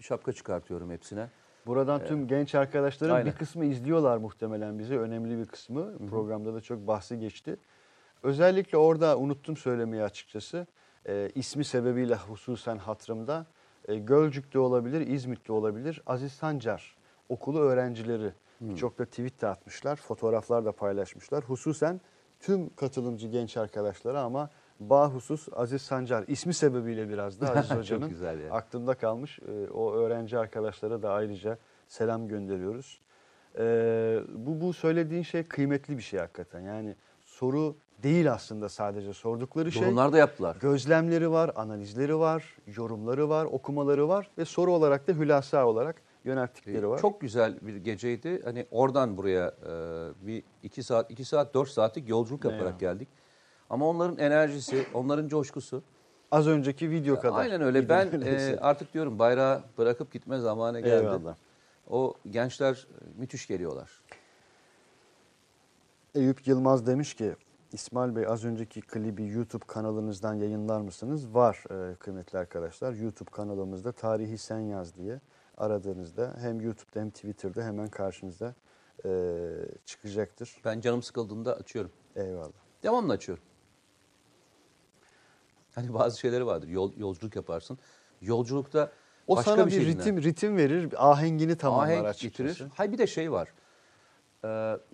şapka çıkartıyorum hepsine. Buradan tüm genç arkadaşların aynen. Bir kısmı izliyorlar muhtemelen bizi, önemli bir kısmı. Hı-hı. Programda da çok bahsi geçti. Özellikle orada unuttum söylemeyi açıkçası, ismi sebebiyle hususen hatırımda, Gölcük'te olabilir, İzmit'te olabilir, Aziz Sancar okulu öğrencileri. Birçok da tweet de atmışlar, fotoğraflar da paylaşmışlar. Hususen tüm katılımcı genç arkadaşlara ama bahusus Aziz Sancar ismi sebebiyle biraz da Aziz Hoca'nın yani aklında kalmış. O öğrenci arkadaşlara da ayrıca selam gönderiyoruz. Bu söylediğin şey kıymetli bir şey hakikaten. Yani soru değil aslında sadece sordukları şey. Yorumlar da yaptılar. Gözlemleri var, analizleri var, yorumları var, okumaları var ve soru olarak da hülasa olarak yönelttikleri var. Çok güzel bir geceydi. Hani oradan buraya bir 2 saat 4 saatlik yolculuk yaparak geldik. Ama onların enerjisi, onların coşkusu az önceki video kadar. Aynen öyle. Ben artık diyorum bayrağı bırakıp gitme zamanı geldi. Eyvallah. O gençler müthiş geliyorlar. Eyüp Yılmaz demiş ki İsmail Bey az önceki klibi YouTube kanalınızdan yayınlar mısınız? Var kıymetli arkadaşlar. YouTube kanalımızda Tarihi Sen Yaz diye aradığınızda hem YouTube'da hem Twitter'da hemen karşınıza çıkacaktır. Ben canım sıkıldığında açıyorum. Eyvallah. Devamlı açıyorum. Hani bazı şeyleri vardır. Yolculuk yaparsın. Yolculukta o başka sana bir ritim verir, ahengini tamamlar, ahenk getirir. Hay bir de şey var.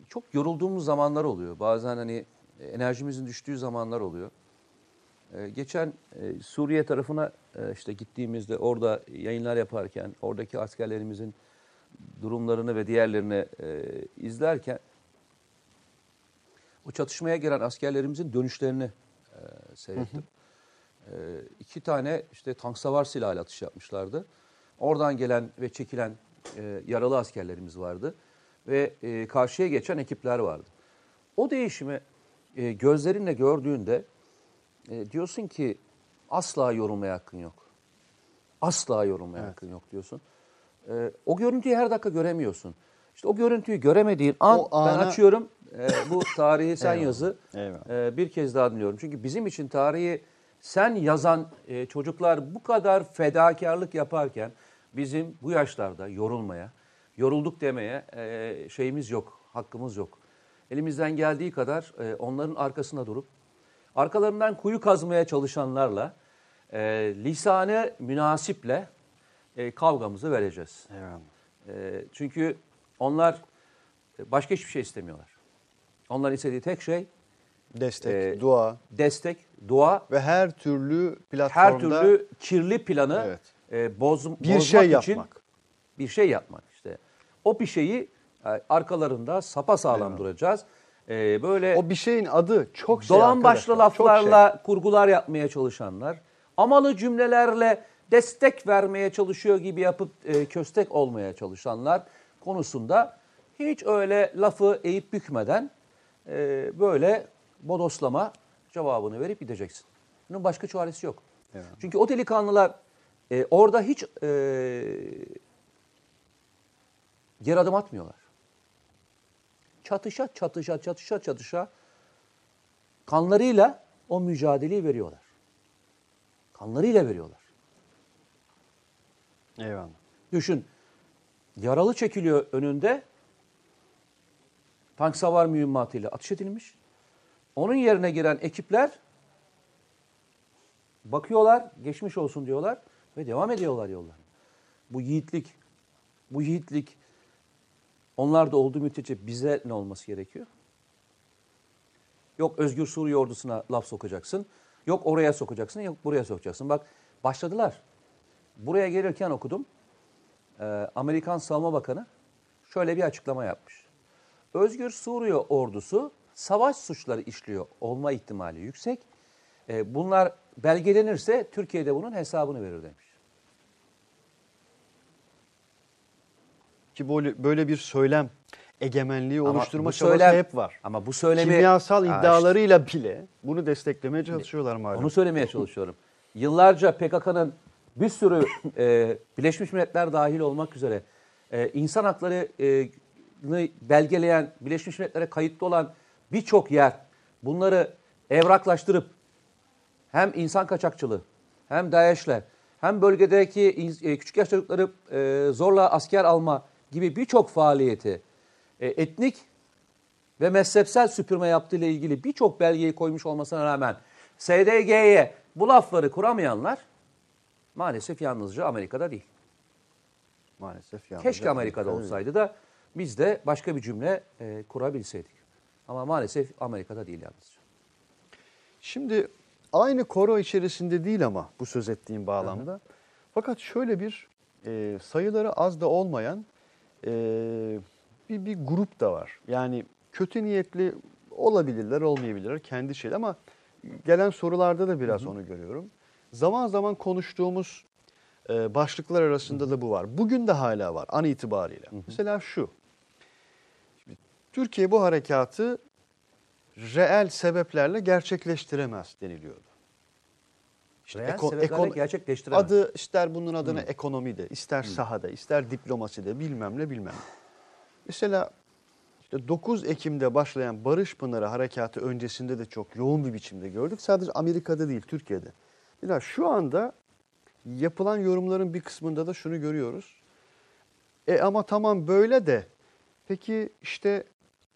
Çok yorulduğumuz zamanlar oluyor. Bazen hani enerjimizin düştüğü zamanlar oluyor. Geçen Suriye tarafına işte gittiğimizde orada yayınlar yaparken oradaki askerlerimizin durumlarını ve diğerlerini izlerken o çatışmaya giren askerlerimizin dönüşlerini seyrettim. 2 tane işte tank savar silahıyla atış yapmışlardı. Oradan gelen ve çekilen yaralı askerlerimiz vardı ve karşıya geçen ekipler vardı. O değişimi gözlerinle gördüğünde diyorsun ki asla yorulmaya hakkın yok. Asla yorulmaya hakkın yok diyorsun. O görüntüyü her dakika göremiyorsun. İşte o görüntüyü göremediğin an ben açıyorum bu Tarihi Sen Yaz'ı bir kez daha dinliyorum. Çünkü bizim için Tarihi Sen yazan çocuklar bu kadar fedakarlık yaparken bizim bu yaşlarda yorulmaya, yorulduk demeye şeyimiz yok, hakkımız yok. Elimizden geldiği kadar onların arkasına durup arkalarından kuyu kazmaya çalışanlarla lisanı münasiple kavgamızı vereceğiz. Çünkü onlar başka hiçbir şey istemiyorlar. Onların istediği tek şey destek, dua. Destek, dua ve her türlü platformda her türlü kirli planı bozmak için bir şey yapmak işte. O bir şeyi arkalarında sapasağlam duracağız. Böyle o bir şeyin adı çok şey dolambaçlı laflarla çok şey. Kurgular yapmaya çalışanlar, amalı cümlelerle destek vermeye çalışıyor gibi yapıp köstek olmaya çalışanlar konusunda Hiç öyle lafı eğip bükmeden böyle bodoslama cevabını verip gideceksin. Bunun başka çaresi yok. Evet. Çünkü o delikanlılar orada hiç geri adım atmıyorlar. Çatışa kanlarıyla o mücadeleyi veriyorlar. Kanlarıyla veriyorlar. Eyvallah. Düşün, yaralı çekiliyor önünde, tank savar mühimmatıyla ateş edilmiş. Onun yerine giren ekipler bakıyorlar, geçmiş olsun diyorlar ve devam ediyorlar yollarına. Bu yiğitlik onlar da olduğu müddetçe bize ne olması gerekiyor? Yok Özgür Suriye ordusuna laf sokacaksın, yok oraya sokacaksın, yok buraya sokacaksın. Bak başladılar. Buraya gelirken okudum. Amerikan Savunma Bakanı şöyle bir açıklama yapmış. Özgür Suriye ordusu savaş suçları işliyor olma ihtimali yüksek. Bunlar belgelenirse Türkiye'de bunun hesabını verir demiş. Ki böyle bir söylem egemenliği ama oluşturma çabası hep var. Ama bu söylemi kimyasal iddialarıyla bile bunu desteklemeye çalışıyorlar malum. Onu söylemeye çalışıyorum. Yıllarca PKK'nın bir sürü Birleşmiş Milletler dahil olmak üzere insan haklarını belgeleyen, Birleşmiş Milletler'e kayıtlı olan birçok yer bunları evraklaştırıp hem insan kaçakçılığı, hem DAEŞ'le, hem bölgedeki küçük yaş çocukları zorla asker alma gibi birçok faaliyeti, etnik ve mezhepsel süpürme yaptığıyla ilgili birçok belgeyi koymuş olmasına rağmen SDG'ye bu lafları kuramayanlar maalesef yalnızca Amerika'da değil. Maalesef yalnızca. Keşke Amerika'da olsaydı da biz de başka bir cümle kurabilseydik. Ama maalesef Amerika'da değil yalnızca. Şimdi aynı koro içerisinde değil ama bu söz ettiğim bağlamda. Hı hı. Fakat şöyle bir sayıları az da olmayan bir grup da var. Yani kötü niyetli olabilirler, olmayabilirler kendi şeyle ama gelen sorularda da biraz hı hı. onu görüyorum. Zaman zaman konuştuğumuz başlıklar arasında da bu var. Bugün de hala var an itibariyle. Hı hı. Mesela şu. Şimdi, Türkiye bu harekatı reel sebeplerle gerçekleştiremez deniliyordu. İşte reel sebeplerle gerçekleştiremez. Adı ister bunun adına hı. ekonomi de, ister hı. sahada, ister diplomasi de bilmem ne bilmem. Mesela işte 9 Ekim'de başlayan Barış Pınarı harekatı öncesinde de çok yoğun bir biçimde gördük. Sadece Amerika'da değil, Türkiye'de. Biraz şu anda yapılan yorumların bir kısmında da şunu görüyoruz. Ama tamam böyle de peki işte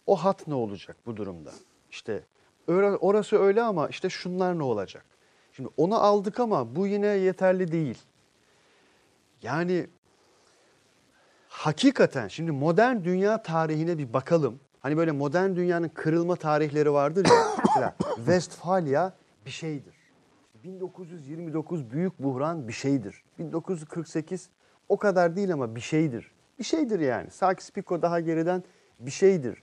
o hat ne olacak bu durumda? İşte orası öyle ama işte şunlar ne olacak? Şimdi onu aldık ama bu yine yeterli değil. Yani hakikaten şimdi modern dünya tarihine bir bakalım. Hani böyle modern dünyanın kırılma tarihleri vardır ya. Mesela Westfalia bir şeydir. 1929 büyük buhran bir şeydir. 1948 o kadar değil ama bir şeydir. Bir şeydir yani. Sykes-Picot daha geriden bir şeydir.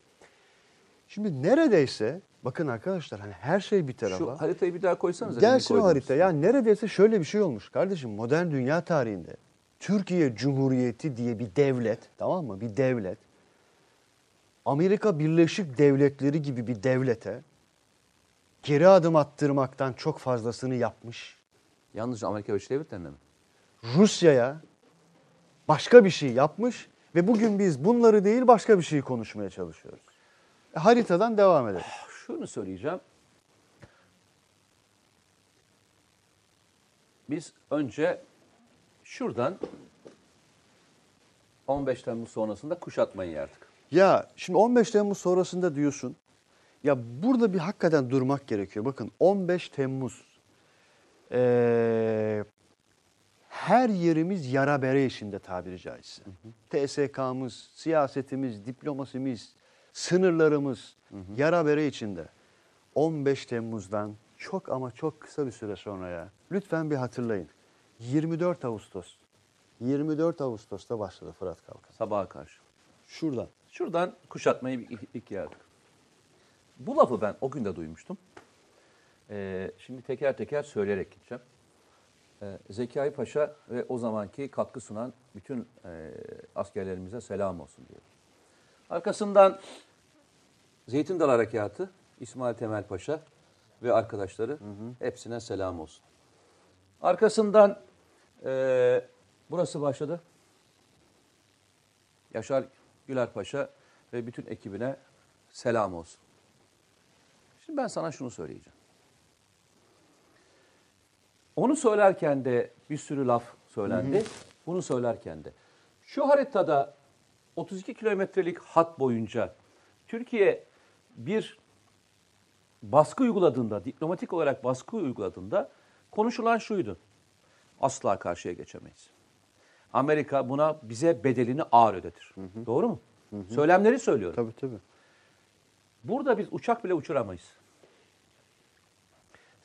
Şimdi neredeyse bakın arkadaşlar hani her şey bir tarafa. Şu haritayı bir daha koysanız. Gelsin o harita. Yani neredeyse şöyle bir şey olmuş kardeşim. Modern dünya tarihinde Türkiye Cumhuriyeti diye bir devlet, tamam mı? Bir devlet. Amerika Birleşik Devletleri gibi bir devlete geri adım attırmaktan çok fazlasını yapmış. Yalnızca Amerika Birleşik Devletleri'nde mi? Rusya'ya başka bir şey yapmış ve bugün biz bunları değil başka bir şeyi konuşmaya çalışıyoruz. Haritadan devam edelim. Şunu söyleyeceğim. Biz önce şuradan 15 Temmuz sonrasında kuşatmayı yerdik. Ya şimdi 15 Temmuz sonrasında diyorsun. Ya burada bir hakikaten durmak gerekiyor. Bakın 15 Temmuz her yerimiz yara bere işinde tabiri caizse. Hı hı. TSK'mız, siyasetimiz, diplomasimiz, sınırlarımız hı hı. yara bere içinde. 15 Temmuz'dan çok ama çok kısa bir süre sonra ya. Lütfen bir hatırlayın. 24 Ağustos. 24 Ağustos'ta başladı Fırat Kalkanı. Sabaha karşı. Şuradan kuşatmayı ilk yerdik. Bu lafı ben o gün de duymuştum. Şimdi teker teker söyleyerek gideceğim. Zekai Paşa ve o zamanki katkı sunan bütün askerlerimize selam olsun diyorum. Arkasından Zeytin Dalı Harekatı, İsmail Temel Paşa ve arkadaşları, hepsine selam olsun. Arkasından burası başladı. Yaşar Güler Paşa ve bütün ekibine selam olsun. Şimdi ben sana şunu söyleyeceğim. Onu söylerken de bir sürü laf söylendi. Bunu söylerken de. Şu haritada 32 kilometrelik hat boyunca Türkiye bir baskı uyguladığında, diplomatik olarak baskı uyguladığında konuşulan şuydu. Asla karşıya geçemeyiz. Amerika buna bize bedelini ağır ödetir. Doğru mu? Söylemleri söylüyorum. Tabii tabii. Burada biz uçak bile uçuramayız.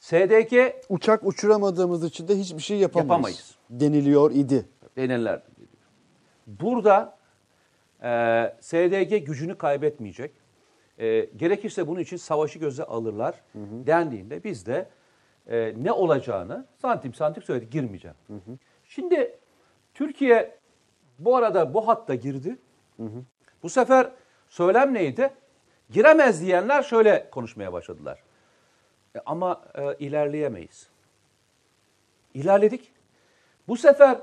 SDK... Uçak uçuramadığımız için de hiçbir şey yapamayız. Deniliyor idi. Denirlerdi. Burada SDK gücünü kaybetmeyecek. Gerekirse bunun için savaşı göze alırlar dendiğinde biz de ne olacağını santim santim söyledik, girmeyeceğim. Şimdi Türkiye bu arada bu hatta girdi. Bu sefer söylem neydi? Giremez diyenler şöyle konuşmaya başladılar. Ama ilerleyemeyiz. İlerledik. Bu sefer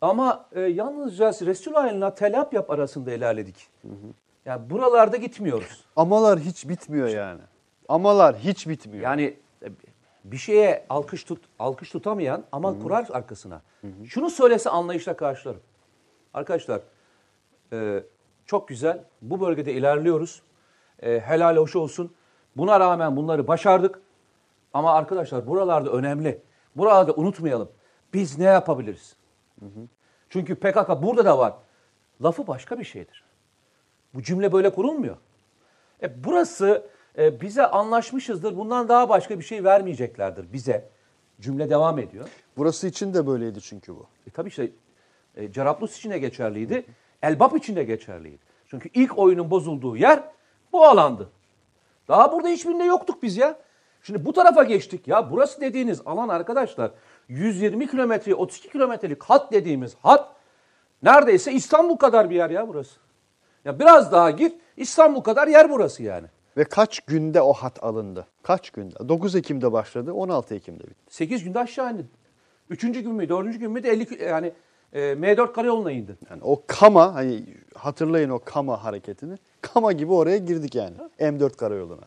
ama yalnızca Resulayn'la Tel Abyad arasında ilerledik. Yani buralarda gitmiyoruz. Amalar hiç bitmiyor yani. Amalar hiç bitmiyor. Yani bir şeye alkış tutamayan aman kurar arkasına. Şunu söylese anlayışla karşılarım. Arkadaşlar çok güzel, bu bölgede ilerliyoruz. Helal hoş olsun. Buna rağmen bunları başardık. Ama arkadaşlar buralarda önemli. Buralarda unutmayalım. Biz ne yapabiliriz? Çünkü PKK burada da var. Lafı başka bir şeydir. Bu cümle böyle kurulmuyor. Burası bize anlaşmışızdır. Bundan daha başka bir şey vermeyeceklerdir bize. Cümle devam ediyor. Burası için de böyleydi çünkü bu. Tabii işte Cerablus için de geçerliydi. Elbap için de geçerliydi. Çünkü ilk oyunun bozulduğu yer bu alandı. Daha burada hiçbirinde yoktuk biz ya. Şimdi bu tarafa geçtik ya. Burası dediğiniz alan arkadaşlar 120 kilometre, 32 kilometrelik hat dediğimiz hat neredeyse İstanbul kadar bir yer ya burası. Ya biraz daha git, İstanbul kadar yer burası yani. Ve kaç günde o hat alındı? Kaç günde? 9 Ekim'de başladı, 16 Ekim'de bitti. 8 günde aşağı indi. 3. gün mü, 4. gün mü de 50 yani M4 karayoluna indi. Yani o Kama, hani hatırlayın o Kama hareketini. Kama gibi oraya girdik yani. M4 karayoluna.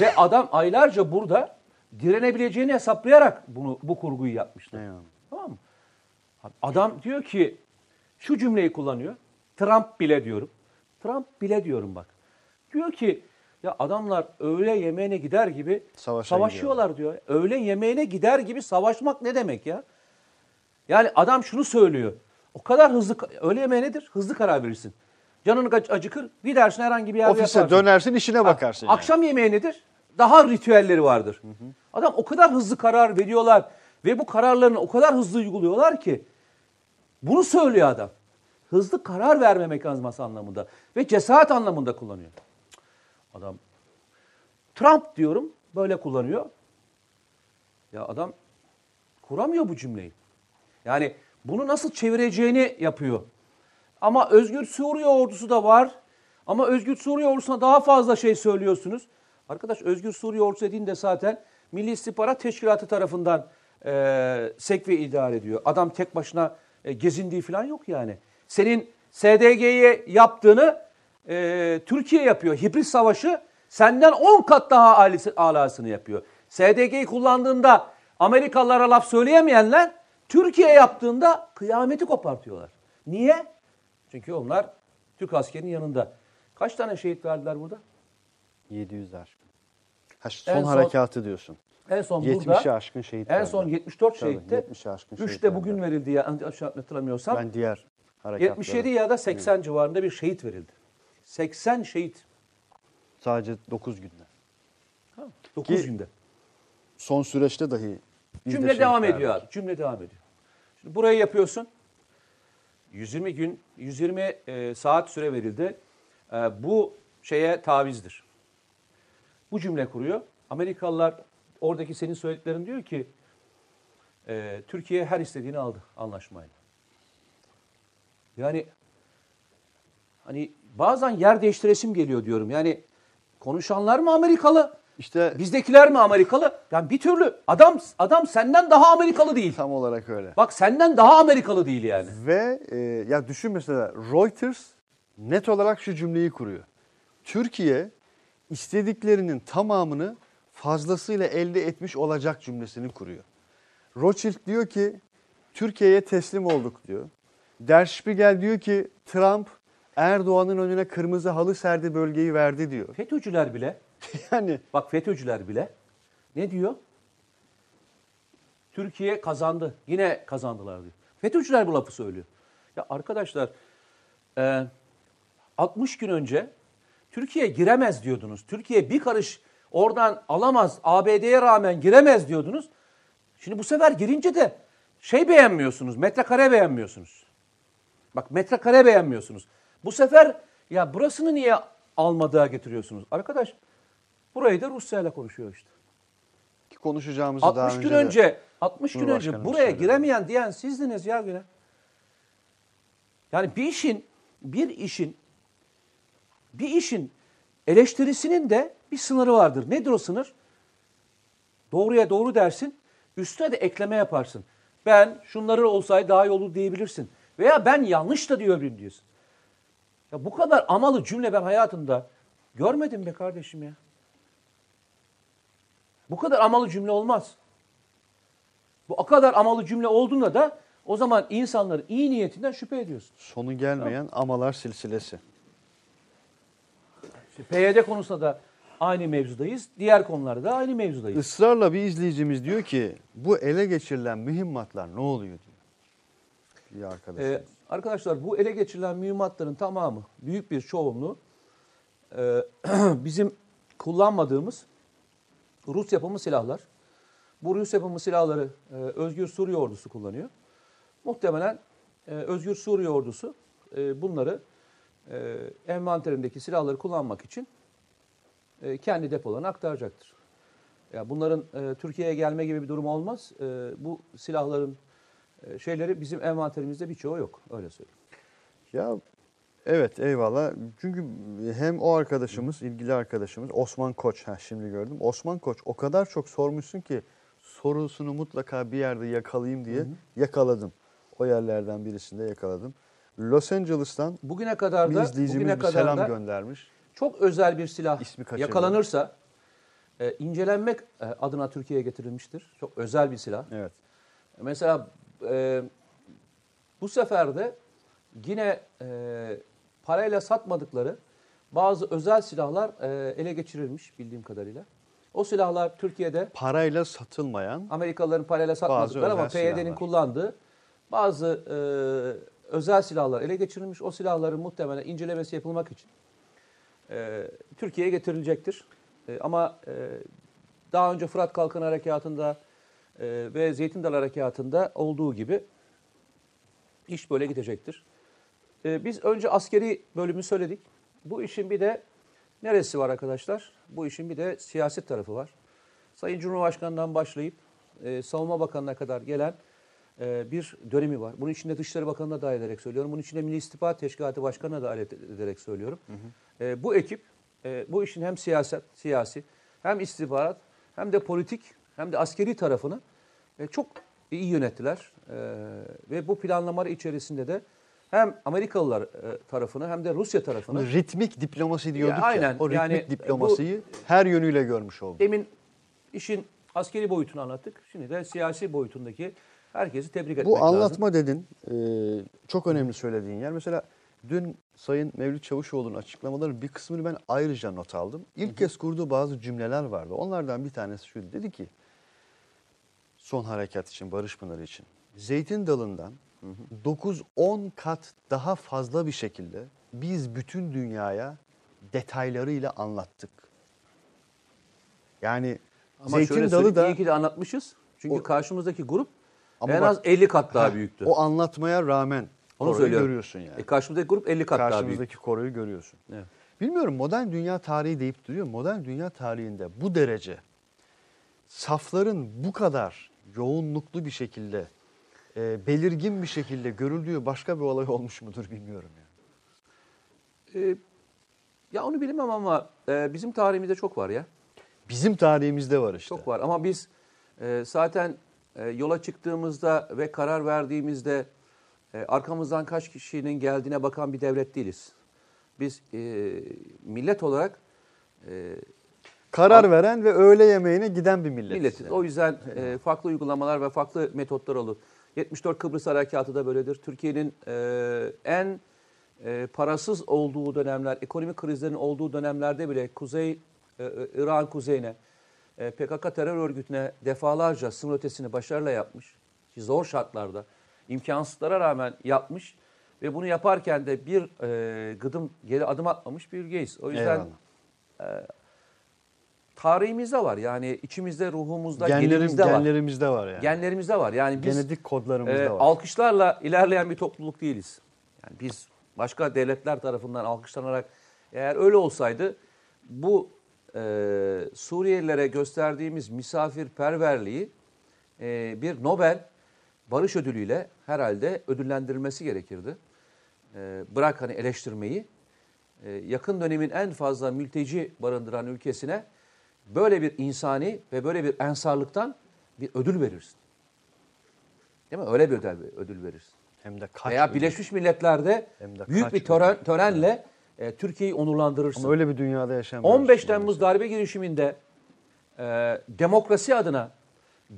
Ve adam aylarca burada direnebileceğini hesaplayarak bu kurguyu yapmıştı. Tamam mı? Adam diyor ki şu cümleyi kullanıyor. Trump bile diyorum. Trump bile diyorum bak. Diyor ki ya adamlar öğle yemeğine gider gibi savaşıyorlar diyor. Öğle yemeğine gider gibi savaşmak ne demek ya? Yani adam şunu söylüyor. O kadar hızlı öğle yemeği nedir? Hızlı karar verirsin. Canın acıkır, gidersin herhangi bir yerde yaparsın. Ofise dönersin, işine bakarsın. Yani. Akşam yemeği nedir? Daha ritüelleri vardır. Adam o kadar hızlı karar veriyorlar ve bu kararlarını o kadar hızlı uyguluyorlar ki bunu söylüyor adam. Hızlı karar verme mekanizması anlamında ve cesaret anlamında kullanıyor. Adam Trump diyorum böyle kullanıyor. Ya adam kuramıyor bu cümleyi. Yani bunu nasıl çevireceğini yapıyor. Ama Özgür Suriye ordusu da var. Ama Özgür Suriye ordusuna daha fazla şey söylüyorsunuz. Arkadaş Özgür Suriye ordusu dediğinde zaten Milli İstihbarat Teşkilatı tarafından sekve idare ediyor. Adam tek başına gezindiği falan yok yani. Senin SDG'ye yaptığını Türkiye yapıyor. Hibrit savaşı senden 10 kat daha alasını yapıyor. SDG'yi kullandığında Amerikalılara laf söyleyemeyenler Türkiye yaptığında kıyameti kopartıyorlar. Niye? Çünkü onlar Türk askerinin yanında. Kaç tane şehit verdiler burada? 700'ler. Son harekatı diyorsun. En son 70'e aşkın şehit verdiler. En son 74 şehitte. 70'e aşkın şehit. 3 de bugün verildi ya. Hatırlamıyorsam. Ben diğer harekatları. 77 ya da 80 civarında bir şehit verildi. 80 şehit. Sadece 9 günde. 9 günde. Son süreçte dahi. Cümle devam ediyor abi. Cümle devam ediyor. Şimdi burayı yapıyorsun. 120 gün, 120 saat süre verildi. Bu şeye tavizdir. Bu cümle kuruyor. Amerikalılar oradaki senin söylediklerin diyor ki Türkiye her istediğini aldı anlaşmayla. Yani Hani bazen yer değiştiresim geliyor diyorum. Yani konuşanlar mı Amerikalı? İşte bizdekiler mi Amerikalı? Yani bir türlü adam senden daha Amerikalı değil. Tam olarak öyle. Bak senden daha Amerikalı değil yani. Ve ya düşün mesela Reuters net olarak şu cümleyi kuruyor. Türkiye istediklerinin tamamını fazlasıyla elde etmiş olacak cümlesini kuruyor. Rothschild diyor ki Türkiye'ye teslim olduk diyor. Der Spiegel diyor ki Trump Erdoğan'ın önüne kırmızı halı serdi, bölgeyi verdi diyor. FETÖ'cüler bile yani bak FETÖ'cüler bile ne diyor? Türkiye kazandı. Yine kazandılar diyor. FETÖ'cüler bu lafı söylüyor. Ya arkadaşlar 60 gün önce Türkiye giremez diyordunuz. Türkiye bir karış oradan alamaz. ABD'ye rağmen giremez diyordunuz. Şimdi bu sefer girince de beğenmiyorsunuz. Metrekare beğenmiyorsunuz. Bak metrekare beğenmiyorsunuz. Bu sefer ya burasını niye almadığa getiriyorsunuz? Arkadaş burayı da Rusya'yla konuşuyor işte. Ki konuşacağımızı 60 gün önce buraya giremeyen diyen sizdiniz ya güne. Yani bir işin eleştirisinin de bir sınırı vardır. Nedir o sınır? Doğruya doğru dersin, üstüne de ekleme yaparsın. Ben şunları olsaydı daha iyi olur diyebilirsin. Veya ben yanlış da diyorum diyorsun. Ya bu kadar amalı cümle ben hayatımda görmedim be kardeşim ya. Bu kadar amalı cümle olmaz. Bu kadar amalı cümle olduğunda da o zaman insanların iyi niyetinden şüphe ediyorsun. Sonu gelmeyen amalar silsilesi. İşte PYD konusunda da aynı mevzudayız. Diğer konularda da aynı mevzudayız. Israrla bir izleyicimiz diyor ki bu ele geçirilen mühimmatlar ne oluyor diyor. Arkadaşlar bu ele geçirilen mühimmatların tamamı, büyük bir çoğunluğu bizim kullanmadığımız Rus yapımı silahlar. Bu Rus yapımı silahları Özgür Suriye Ordusu kullanıyor. Muhtemelen Özgür Suriye Ordusu bunları envanterindeki silahları kullanmak için kendi depolarına aktaracaktır. Yani bunların Türkiye'ye gelme gibi bir durum olmaz. Bu silahların şeyleri bizim envanterimizde birçoğu yok. Öyle söyleyeyim. Ya evet eyvallah. Çünkü hem o arkadaşımız, ilgili arkadaşımız Osman Koç. Şimdi gördüm. Osman Koç o kadar çok sormuşsun ki sorusunu mutlaka bir yerde yakalayayım diye yakaladım. O yerlerden birisinde yakaladım. Los Angeles'tan bugüne kadar selam göndermiş. Çok özel bir silah yakalanırsa incelenmek adına Türkiye'ye getirilmiştir. Çok özel bir silah. Evet. Mesela bu sefer de yine parayla satmadıkları bazı özel silahlar ele geçirilmiş bildiğim kadarıyla. O silahlar Türkiye'de parayla satılmayan, Amerikalıların parayla satmadıkları ama PYD'nin kullandığı bazı özel silahlar ele geçirilmiş. O silahların muhtemelen incelemesi yapılmak için Türkiye'ye getirilecektir. Ama daha önce Fırat Kalkanı Harekatı'nda ve Zeytindal Harekatı'nda olduğu gibi iş böyle gidecektir. Biz önce askeri bölümü söyledik. Bu işin bir de neresi var arkadaşlar? Bu işin bir de siyaset tarafı var. Sayın Cumhurbaşkanı'ndan başlayıp Savunma Bakanı'na kadar gelen bir dönemi var. Bunun içinde Dışişleri Bakanı'na dahil ederek söylüyorum. Bunun içinde Milli İstihbarat Teşkilatı Başkanı'na dahil ederek söylüyorum. Hı hı. Bu ekip bu işin hem siyasi hem istihbarat hem de politik hem de askeri tarafını çok iyi yönettiler. Ve bu planlamalar içerisinde de hem Amerikalılar tarafını hem de Rusya tarafını... Ritmik diplomasi diyorduk ya. Aynen. O ritmik diplomasiyi her yönüyle görmüş olduk. Demin işin askeri boyutunu anlattık. Şimdi de siyasi boyutundaki... Herkesi tebrik etmek lazım. Bu anlatma dedin, çok önemli söylediğin yer. Mesela dün Sayın Mevlüt Çavuşoğlu'nun açıklamaları bir kısmını ben ayrıca not aldım. İlk kez kurduğu bazı cümleler vardı. Onlardan bir tanesi şuydu. Dedi ki, son harekat için, barış pınarı için. Zeytin dalından 9-10 kat daha fazla bir şekilde biz bütün dünyaya detaylarıyla anlattık. Yani ama Zeytin Dalı da... İyi ki de anlatmışız. Çünkü karşımızdaki grup... Ama en az 50 kat daha büyüktü. O anlatmaya rağmen onu görüyorsun yani. Karşımızdaki grup 50 kat daha büyük. Karşımızdaki koroyu görüyorsun. Evet. Bilmiyorum modern dünya tarihi deyip duruyor. Modern dünya tarihinde bu derece safların bu kadar yoğunluklu bir şekilde belirgin bir şekilde görüldüğü başka bir olay olmuş mudur bilmiyorum yani. Ya onu bilmem ama bizim tarihimizde çok var ya. Bizim tarihimizde var işte. Çok var ama biz zaten yola çıktığımızda ve karar verdiğimizde arkamızdan kaç kişinin geldiğine bakan bir devlet değiliz. Biz millet olarak karar veren ve öğle yemeğine giden bir milletiz. Yani. O yüzden farklı uygulamalar ve farklı metotlar olur. 74 Kıbrıs Harekatı da böyledir. Türkiye'nin en parasız olduğu dönemler, ekonomik krizlerin olduğu dönemlerde bile İran kuzeyine, PKK terör örgütüne defalarca sınır ötesini başarıyla yapmış. Zor şartlarda, imkansızlara rağmen yapmış ve bunu yaparken de bir gıdım geri adım atmamış bir ülkeyiz. O yüzden tarihimizde var. Yani içimizde, ruhumuzda, genlerimizde var. Yani. Genlerimizde var. Yani biz genetik kodlarımızda var. Alkışlarla ilerleyen bir topluluk değiliz. Yani biz başka devletler tarafından alkışlanarak, eğer öyle olsaydı bu Suriyelilere gösterdiğimiz misafirperverliği bir Nobel Barış Ödülü'yle herhalde ödüllendirilmesi gerekirdi. Bırak hani eleştirmeyi. Yakın dönemin en fazla mülteci barındıran ülkesine böyle bir insani ve böyle bir ensarlıktan bir ödül verirsin. Değil mi? Öyle bir ödül verirsin. Hem de kaç veya Birleşmiş Milletler'de büyük bir törenle Türkiye'yi onurlandırırsın. Ama öyle bir dünyada yaşamıyoruz. 15 Temmuz darbe girişiminde demokrasi adına,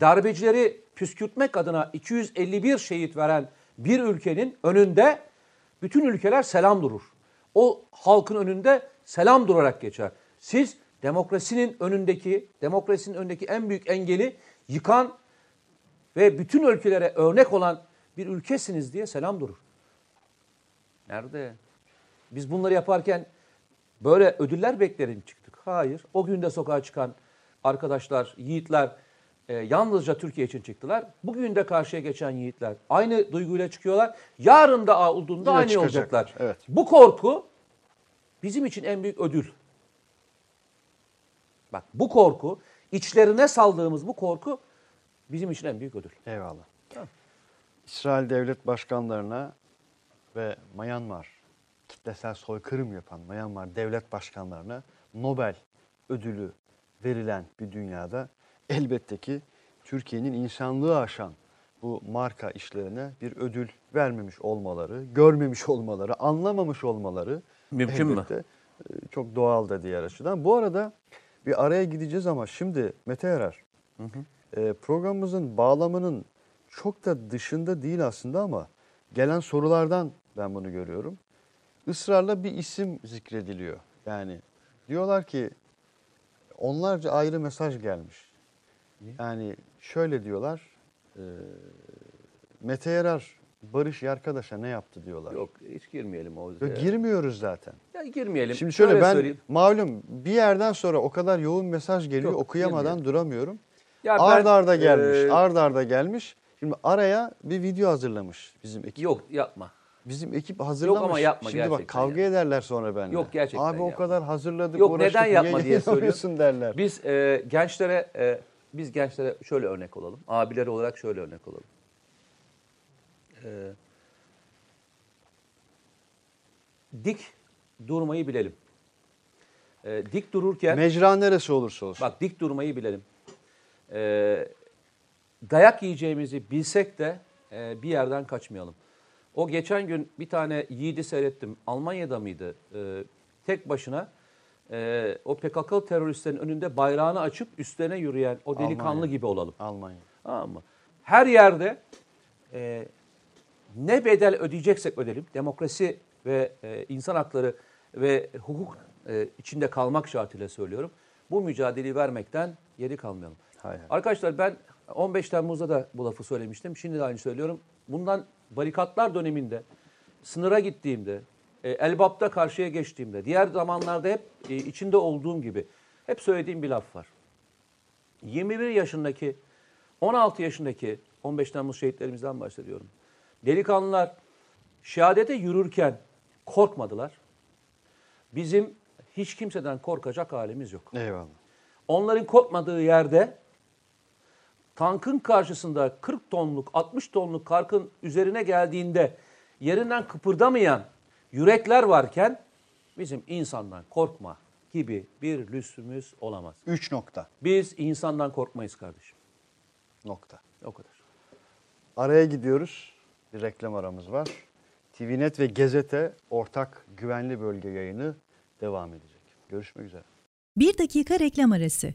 darbecileri püskürtmek adına 251 şehit veren bir ülkenin önünde bütün ülkeler selam durur. O halkın önünde selam durarak geçer. Siz demokrasinin önündeki en büyük engeli yıkan ve bütün ülkelere örnek olan bir ülkesiniz diye selam durur. Nerede? Biz bunları yaparken böyle ödüller beklerim çıktık. Hayır. O gün de sokağa çıkan arkadaşlar, yiğitler yalnızca Türkiye için çıktılar. Bugün de karşıya geçen yiğitler aynı duyguyla çıkıyorlar. Yarın da olduğunda yine aynı olacaklar. Evet. Bu korku bizim için en büyük ödül. Bak bu korku, içlerine saldığımız bu korku bizim için en büyük ödül. Eyvallah. Tamam. İsrail devlet başkanlarına ve Myanmar kitlesel soykırım yapan Myanmar devlet başkanlarına Nobel ödülü verilen bir dünyada elbette ki Türkiye'nin insanlığı aşan bu marka işlerine bir ödül vermemiş olmaları, görmemiş olmaları, anlamamış olmaları mümkün mü? Çok doğal da diğer açıdan. Bu arada bir araya gideceğiz ama şimdi Mete Yarar, programımızın bağlamının çok da dışında değil aslında ama gelen sorulardan ben bunu görüyorum. Israrla bir isim zikrediliyor. Yani diyorlar ki onlarca ayrı mesaj gelmiş. Yani şöyle diyorlar, Mete Yarar Barış Yarkadaş'a ne yaptı diyorlar. Yok hiç girmeyelim o yüzden. Girmiyoruz zaten. Ya girmeyelim. Şimdi şöyle ben söyleyeyim. Malum bir yerden sonra o kadar yoğun mesaj geliyor, yok, okuyamadan girmeyelim, duramıyorum. Arda arda gelmiş. Şimdi araya bir video hazırlamış bizim ekip. Yok yapma. Bizim ekip hazırlamış. Yok ama yapma. Şimdi bak kavga yani ederler sonra benimle. Yok gerçekten. Abi yapma. O kadar hazırladık, yok, uğraştık. Yok neden yapma diye söylüyorsun derler. Biz gençlere şöyle örnek olalım. Abiler olarak şöyle örnek olalım. Dik durmayı bilelim. Dik dururken... Mecra neresi olursa olsun. Bak dik durmayı bilelim. Dayak yiyeceğimizi bilsek de bir yerden kaçmayalım. O geçen gün bir tane yiğidi seyrettim. Almanya'da mıydı? Tek başına o PKK'lı teröristlerin önünde bayrağını açıp üstlerine yürüyen o delikanlı Almanya gibi olalım. Almanya. Ama her yerde ne bedel ödeyeceksek ödelim. Demokrasi ve insan hakları ve hukuk içinde kalmak şartıyla söylüyorum. Bu mücadeleyi vermekten geri kalmayalım. Hayır. Arkadaşlar ben 15 Temmuz'da da bu lafı söylemiştim. Şimdi de aynı söylüyorum. Bundan barikatlar döneminde, sınıra gittiğimde, Elbap'ta karşıya geçtiğimde, diğer zamanlarda hep içinde olduğum gibi hep söylediğim bir laf var. 21 yaşındaki, 16 yaşındaki 15 Temmuz şehitlerimizden bahsediyorum. Delikanlılar şehadete yürürken korkmadılar. Bizim hiç kimseden korkacak halimiz yok. Eyvallah. Onların korkmadığı yerde tankın karşısında 40 tonluk, 60 tonluk karkın üzerine geldiğinde yerinden kıpırdamayan yürekler varken bizim insandan korkma gibi bir lüksümüz olamaz. 3 nokta. Biz insandan korkmayız kardeşim. Nokta. O kadar. Araya gidiyoruz. Bir reklam aramız var. TV.net ve Gezete ortak Güvenli Bölge yayını devam edecek. Görüşmek üzere. 1 dakika reklam arası.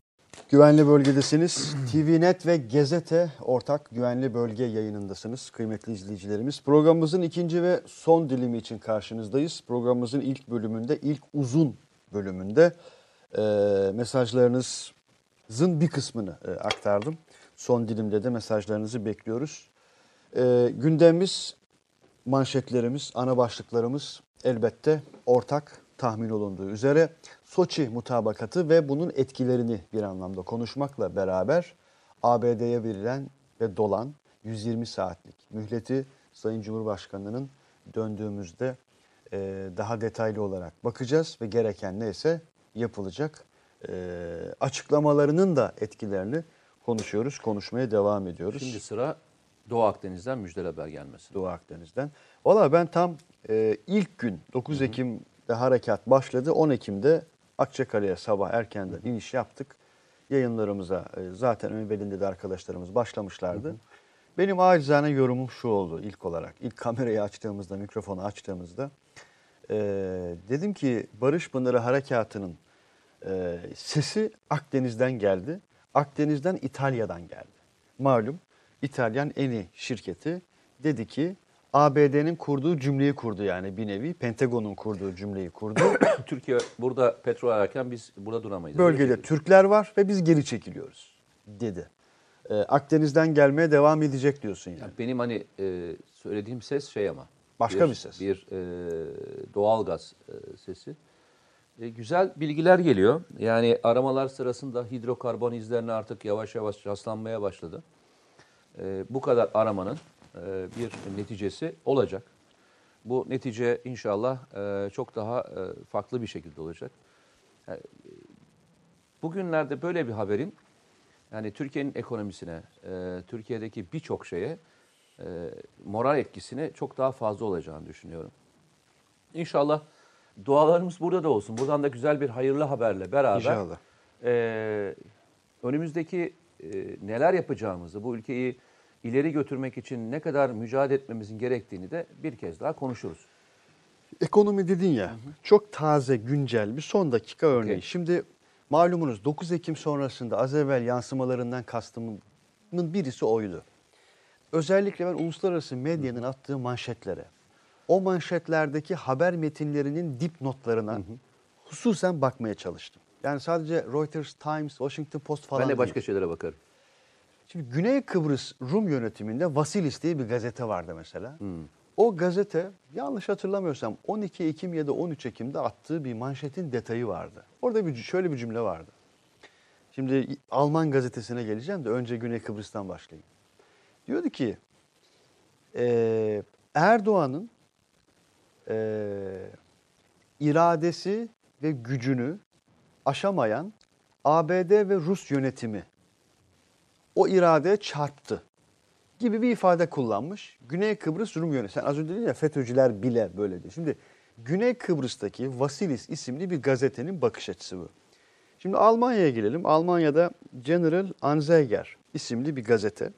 Güvenli Bölge'desiniz. TV.net ve Gezete ortak Güvenli Bölge yayınındasınız kıymetli izleyicilerimiz. Programımızın ikinci ve son dilimi için karşınızdayız. Programımızın ilk bölümünde, ilk uzun bölümünde mesajlarınızın bir kısmını aktardım. Son dilimde de mesajlarınızı bekliyoruz. Gündemimiz, manşetlerimiz, ana başlıklarımız elbette ortak tahmin olunduğu üzere Soçi mutabakatı ve bunun etkilerini bir anlamda konuşmakla beraber ABD'ye verilen ve dolan 120 saatlik mühleti Sayın Cumhurbaşkanı'nın döndüğümüzde daha detaylı olarak bakacağız ve gereken neyse yapılacak açıklamalarının da etkilerini konuşuyoruz, konuşmaya devam ediyoruz. Şimdi sıra Doğu Akdeniz'den müjdeli haber gelmesi. Doğu Akdeniz'den. Valla ben tam ilk gün 9 Ekim'de harekat başladı. 10 Ekim'de Akçakale'ye sabah erkenden iniş yaptık. Yayınlarımıza zaten önbelinde de arkadaşlarımız başlamışlardı. Benim acizane yorumum şu oldu ilk olarak. İlk kamerayı açtığımızda, mikrofonu açtığımızda. Dedim ki Barış Pınarı Harekatı'nın sesi Akdeniz'den geldi. Akdeniz'den İtalya'dan geldi. Malum İtalyan Eni şirketi dedi ki ABD'nin kurduğu cümleyi kurdu, yani bir nevi Pentagon'un kurduğu cümleyi kurdu. Türkiye burada petrol ararken biz burada duramayız. Bölgede Türkler var ve biz geri çekiliyoruz dedi. Akdeniz'den gelmeye devam edecek diyorsun yani. Benim hani söylediğim ses şey ama. Başka bir ses. Bir doğalgaz sesi. Güzel bilgiler geliyor. Yani aramalar sırasında hidrokarbon izlerine artık yavaş yavaş rastlanmaya başladı. Bu kadar aramanın bir neticesi olacak. Bu netice inşallah çok daha farklı bir şekilde olacak. Yani, bugünlerde böyle bir haberin, yani Türkiye'nin ekonomisine, Türkiye'deki birçok şeye moral etkisine çok daha fazla olacağını düşünüyorum. İnşallah dualarımız burada da olsun. Buradan da güzel bir hayırlı haberle beraber İnşallah. Önümüzdeki neler yapacağımızı, bu ülkeyi ileri götürmek için ne kadar mücadele etmemizin gerektiğini de bir kez daha konuşuruz. Ekonomi dedin ya, çok taze, güncel bir son dakika örneği. Okay. Şimdi malumunuz 9 Ekim sonrasında az evvel yansımalarından kastımın birisi oydu. Özellikle ben uluslararası medyanın attığı manşetlere, o manşetlerdeki haber metinlerinin dipnotlarına hususen bakmaya çalıştım. Yani sadece Reuters, Times, Washington Post falan. Ben de başka şeylere bakarım. Şimdi Güney Kıbrıs Rum yönetiminde Vasilis diye bir gazete vardı mesela. O gazete yanlış hatırlamıyorsam 12 Ekim ya da 13 Ekim'de attığı bir manşetin detayı vardı. Orada şöyle bir cümle vardı. Şimdi Alman gazetesine geleceğim de önce Güney Kıbrıs'tan başlayayım. Diyordu ki Erdoğan'ın iradesi ve gücünü aşamayan ABD ve Rus yönetimi o iradeye çarptı gibi bir ifade kullanmış. Güney Kıbrıs Rum yönetimi. Sen az önce dedin ya FETÖ'cüler bile böyle diyor. Şimdi Güney Kıbrıs'taki Vasilis isimli bir gazetenin bakış açısı bu. Şimdi Almanya'ya gelelim. Almanya'da General Anzeiger isimli bir gazete.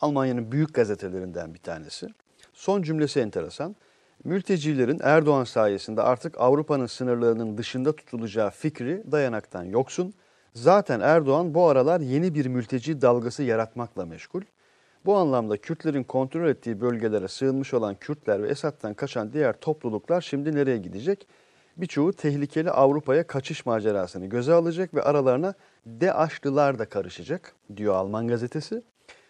Almanya'nın büyük gazetelerinden bir tanesi. Son cümlesi enteresan. mültecilerin Erdoğan sayesinde artık Avrupa'nın sınırlarının dışında tutulacağı fikri dayanaktan yoksun. Zaten Erdoğan bu aralar yeni bir mülteci dalgası yaratmakla meşgul. Bu anlamda Kürtlerin kontrol ettiği bölgelere sığınmış olan Kürtler ve Esad'dan kaçan diğer topluluklar şimdi nereye gidecek? Birçoğu tehlikeli Avrupa'ya kaçış macerasını göze alacak ve aralarına DAEŞ'lılar da karışacak, diyor Alman gazetesi.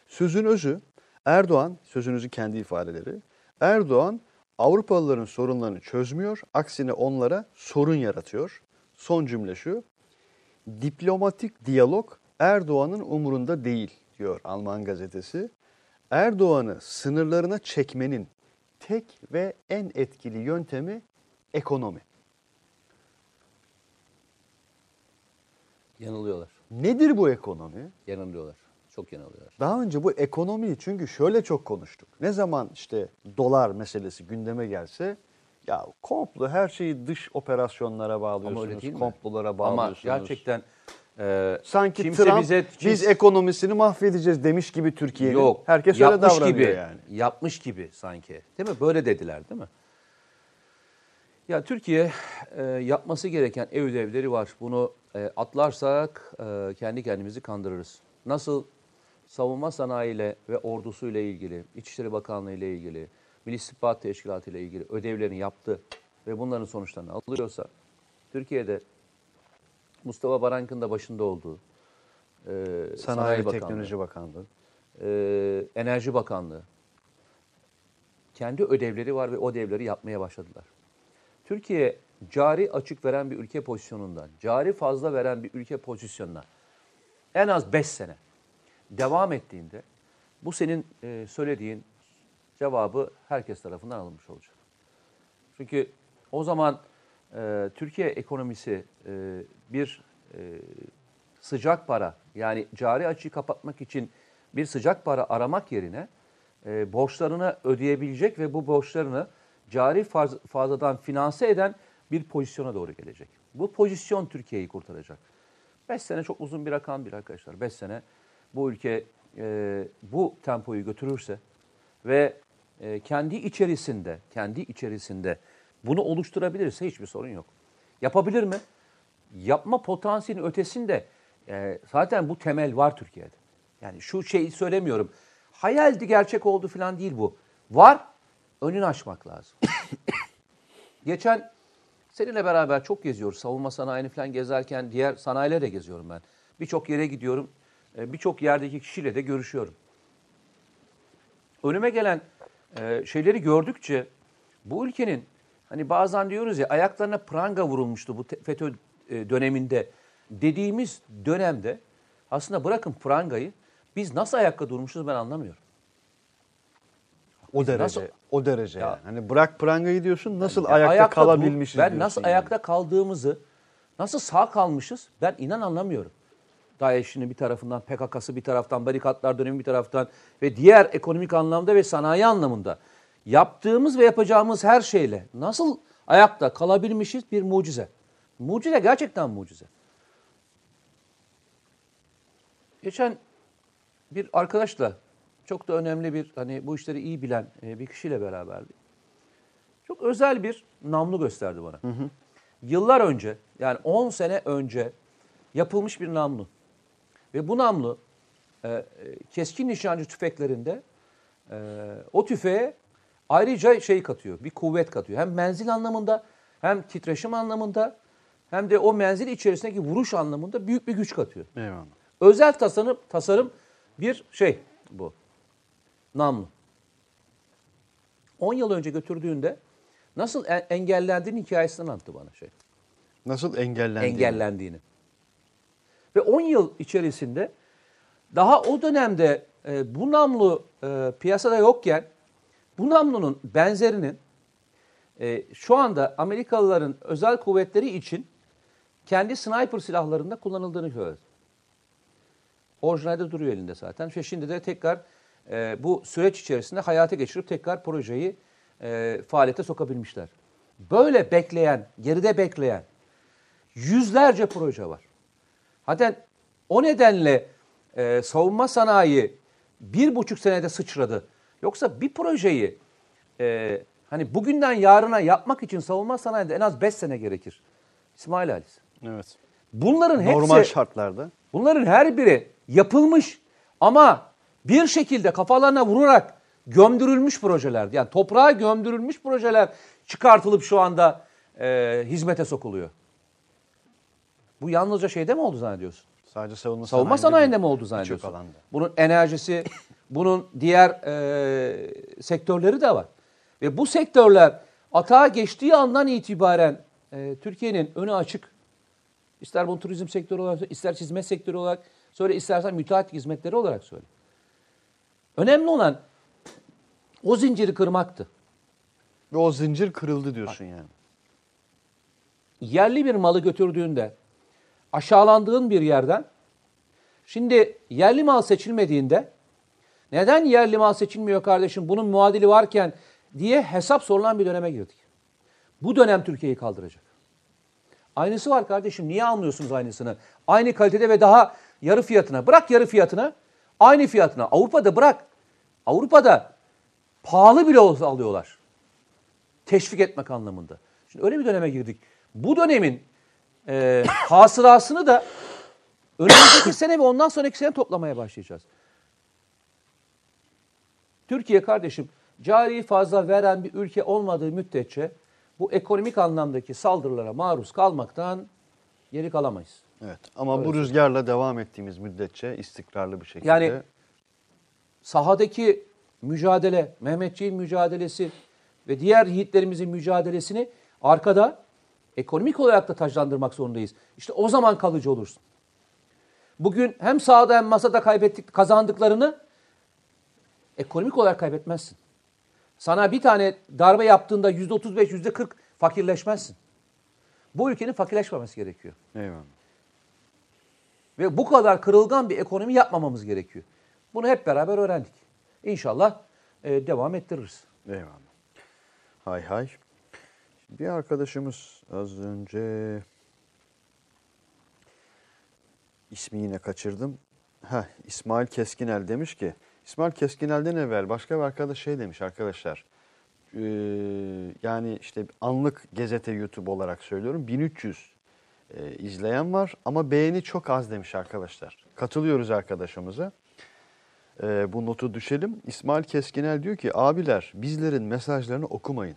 Sözün özü, Erdoğan, sözünüzün kendi ifadeleri, Erdoğan Avrupalıların sorunlarını çözmüyor, aksine onlara sorun yaratıyor. Son cümle şu, diplomatik diyalog Erdoğan'ın umurunda değil, diyor Alman gazetesi. Erdoğan'ı sınırlarına çekmenin tek ve en etkili yöntemi ekonomi. Yanılıyorlar. Nedir bu ekonomi? Yanılıyorlar. Çok yanılıyorlar. Daha önce bu ekonomiyi çünkü şöyle çok konuştuk. Ne zaman işte dolar meselesi gündeme gelse ya komplo her şeyi dış operasyonlara bağlıyorsunuz, komplolara bağlıyorsunuz. Ama gerçekten sanki kimse Trump biz ekonomisini mahvedeceğiz demiş gibi Türkiye'nin. Yok. Herkes öyle davranıyor gibi, yani. Yapmış gibi sanki. Değil mi? Böyle dediler değil mi? Ya Türkiye yapması gereken ev ödevleri var. Bunu atlarsak kendi kendimizi kandırırız. Nasıl savunma sanayiyle ve ordusuyla ilgili, İçişleri Bakanlığı ile ilgili, Milli İstihbarat Teşkilatı ile ilgili ödevlerini yaptı ve bunların sonuçlarını alıyorsa, Türkiye'de Mustafa Barank'ın da başında olduğu Sanayi ve Teknoloji Bakanlığı, Enerji Bakanlığı kendi ödevleri var ve o ödevleri yapmaya başladılar. Türkiye cari açık veren bir ülke pozisyonundan, cari fazla veren bir ülke pozisyonuna en az 5 sene devam ettiğinde bu senin söylediğin cevabı herkes tarafından alınmış olacak. Çünkü o zaman Türkiye ekonomisi bir sıcak para, yani cari açığı kapatmak için bir sıcak para aramak yerine borçlarını ödeyebilecek ve bu borçlarını cari fazladan finanse eden bir pozisyona doğru gelecek. Bu pozisyon Türkiye'yi kurtaracak. 5 sene çok uzun bir rakam değil arkadaşlar. 5 sene bu ülke bu tempoyu götürürse ve kendi içerisinde bunu oluşturabilirse hiçbir sorun yok. Yapabilir mi? Yapma potansiyelinin ötesinde zaten bu temel var Türkiye'de. Yani şu şeyi söylemiyorum. Hayaldi, gerçek oldu falan değil bu. Var, önünü açmak lazım. Geçen seninle beraber çok geziyoruz. Savunma sanayini falan gezerken diğer sanayileri de geziyorum ben. Birçok yere gidiyorum. Birçok yerdeki kişiyle de görüşüyorum. Önüme gelen şeyleri gördükçe bu ülkenin hani bazen diyoruz ya ayaklarına pranga vurulmuştu bu FETÖ döneminde dediğimiz dönemde aslında bırakın prangayı biz nasıl ayakta durmuşuz ben anlamıyorum. O derece. Nasıl? O derece. Ya, yani. Hani bırak prangayı diyorsun nasıl yani ayakta kalabilmişiz ben nasıl yani. Ayakta kaldığımızı nasıl sağ kalmışız ben inan anlamıyorum. DAEŞ'in bir tarafından, PKK'sı bir taraftan, barikatlar dönemi bir taraftan ve diğer ekonomik anlamda ve sanayi anlamında yaptığımız ve yapacağımız her şeyle nasıl ayakta kalabilmişiz bir mucize. Mucize, gerçekten mucize. Geçen bir arkadaşla çok da önemli bir hani bu işleri iyi bilen bir kişiyle beraberdik. Çok özel bir namlu gösterdi bana. Hı hı. Yıllar önce yani 10 sene önce yapılmış bir namlu. Ve bu namlu keskin nişancı tüfeklerinde o tüfeğe ayrıca şey katıyor, bir kuvvet katıyor. Hem menzil anlamında, hem titreşim anlamında, hem de o menzil içerisindeki vuruş anlamında büyük bir güç katıyor. Eyvallah. Özel tasarım bir şey bu, namlu. 10 yıl önce götürdüğünde nasıl engellendiğini hikayesinden anlattı bana şey. Nasıl engellendiğini? Engellendiğini. Ve 10 yıl içerisinde daha o dönemde bu namlu piyasada yokken bu namlunun benzerinin şu anda Amerikalıların özel kuvvetleri için kendi sniper silahlarında kullanıldığını gördüm. Orijinalde duruyor elinde zaten. Ve şimdi de tekrar bu süreç içerisinde hayata geçirip tekrar projeyi faaliyete sokabilmişler. Böyle bekleyen, geride bekleyen yüzlerce proje var. Hatta o nedenle savunma sanayi 1,5 senede sıçradı. Yoksa bir projeyi Hani bugünden yarına yapmak için savunma sanayinde en az 5 sene gerekir. İsmail Halis. Evet. Bunların hepsi normal şartlarda. Bunların her biri yapılmış ama bir şekilde kafalarına vurarak gömdürülmüş projeler. Yani toprağa gömdürülmüş projeler çıkartılıp şu anda hizmete sokuluyor. Bu yalnızca şeyde mi oldu zannediyorsun? Sadece savunma sanayinde mi oldu zannediyorsun? Bunun enerjisi, bunun diğer sektörleri de var. Ve bu sektörler atağa geçtiği andan itibaren Türkiye'nin önü açık. İster bunu turizm sektörü olarak, ister hizmet sektörü olarak söyle, istersen müteahhit hizmetleri olarak söyle. Önemli olan o zinciri kırmaktı. Ve o zincir kırıldı diyorsun yani. Yerli bir malı götürdüğünde aşağılandığın bir yerden, şimdi yerli mal seçilmediğinde neden yerli mal seçilmiyor kardeşim, bunun muadili varken diye hesap sorulan bir döneme girdik. Bu dönem Türkiye'yi kaldıracak. Aynısı var kardeşim, niye almıyorsunuz aynısını? Aynı kalitede ve daha yarı fiyatına. Bırak yarı fiyatına, aynı fiyatına. Avrupa'da bırak. Avrupa'da pahalı bile olsa alıyorlar. Teşvik etmek anlamında. Şimdi öyle bir döneme girdik. Bu dönemin hasırasını da önümüzdeki sene ve ondan sonraki sene toplamaya başlayacağız. Türkiye kardeşim cari fazla veren bir ülke olmadığı müddetçe bu ekonomik anlamdaki saldırılara maruz kalmaktan geri kalamayız. Evet ama öyle bu rüzgarla devam ettiğimiz müddetçe istikrarlı bir şekilde. Yani sahadaki mücadele, Mehmetçiğin mücadelesi ve diğer yiğitlerimizin mücadelesini arkada ekonomik olarak da taçlandırmak zorundayız. İşte o zaman kalıcı olursun. Bugün hem sahada hem masada kazandıklarını ekonomik olarak kaybetmezsin. Sana bir tane darbe yaptığında %35, %40 fakirleşmezsin. Bu ülkenin fakirleşmemesi gerekiyor. Eyvallah. Ve bu kadar kırılgan bir ekonomi yapmamamız gerekiyor. Bunu hep beraber öğrendik. İnşallah devam ettiririz. Eyvallah. Hay hay. Bir arkadaşımız az önce ismi yine kaçırdım. İsmail Keskinel demiş ki, İsmail Keskinel'den evvel başka bir arkadaş şey demiş arkadaşlar. Yani işte anlık gazete YouTube olarak söylüyorum 1300 izleyen var ama beğeni çok az demiş arkadaşlar. Katılıyoruz arkadaşımıza. Bu notu düşelim. İsmail Keskinel diyor ki abiler bizlerin mesajlarını okumayın.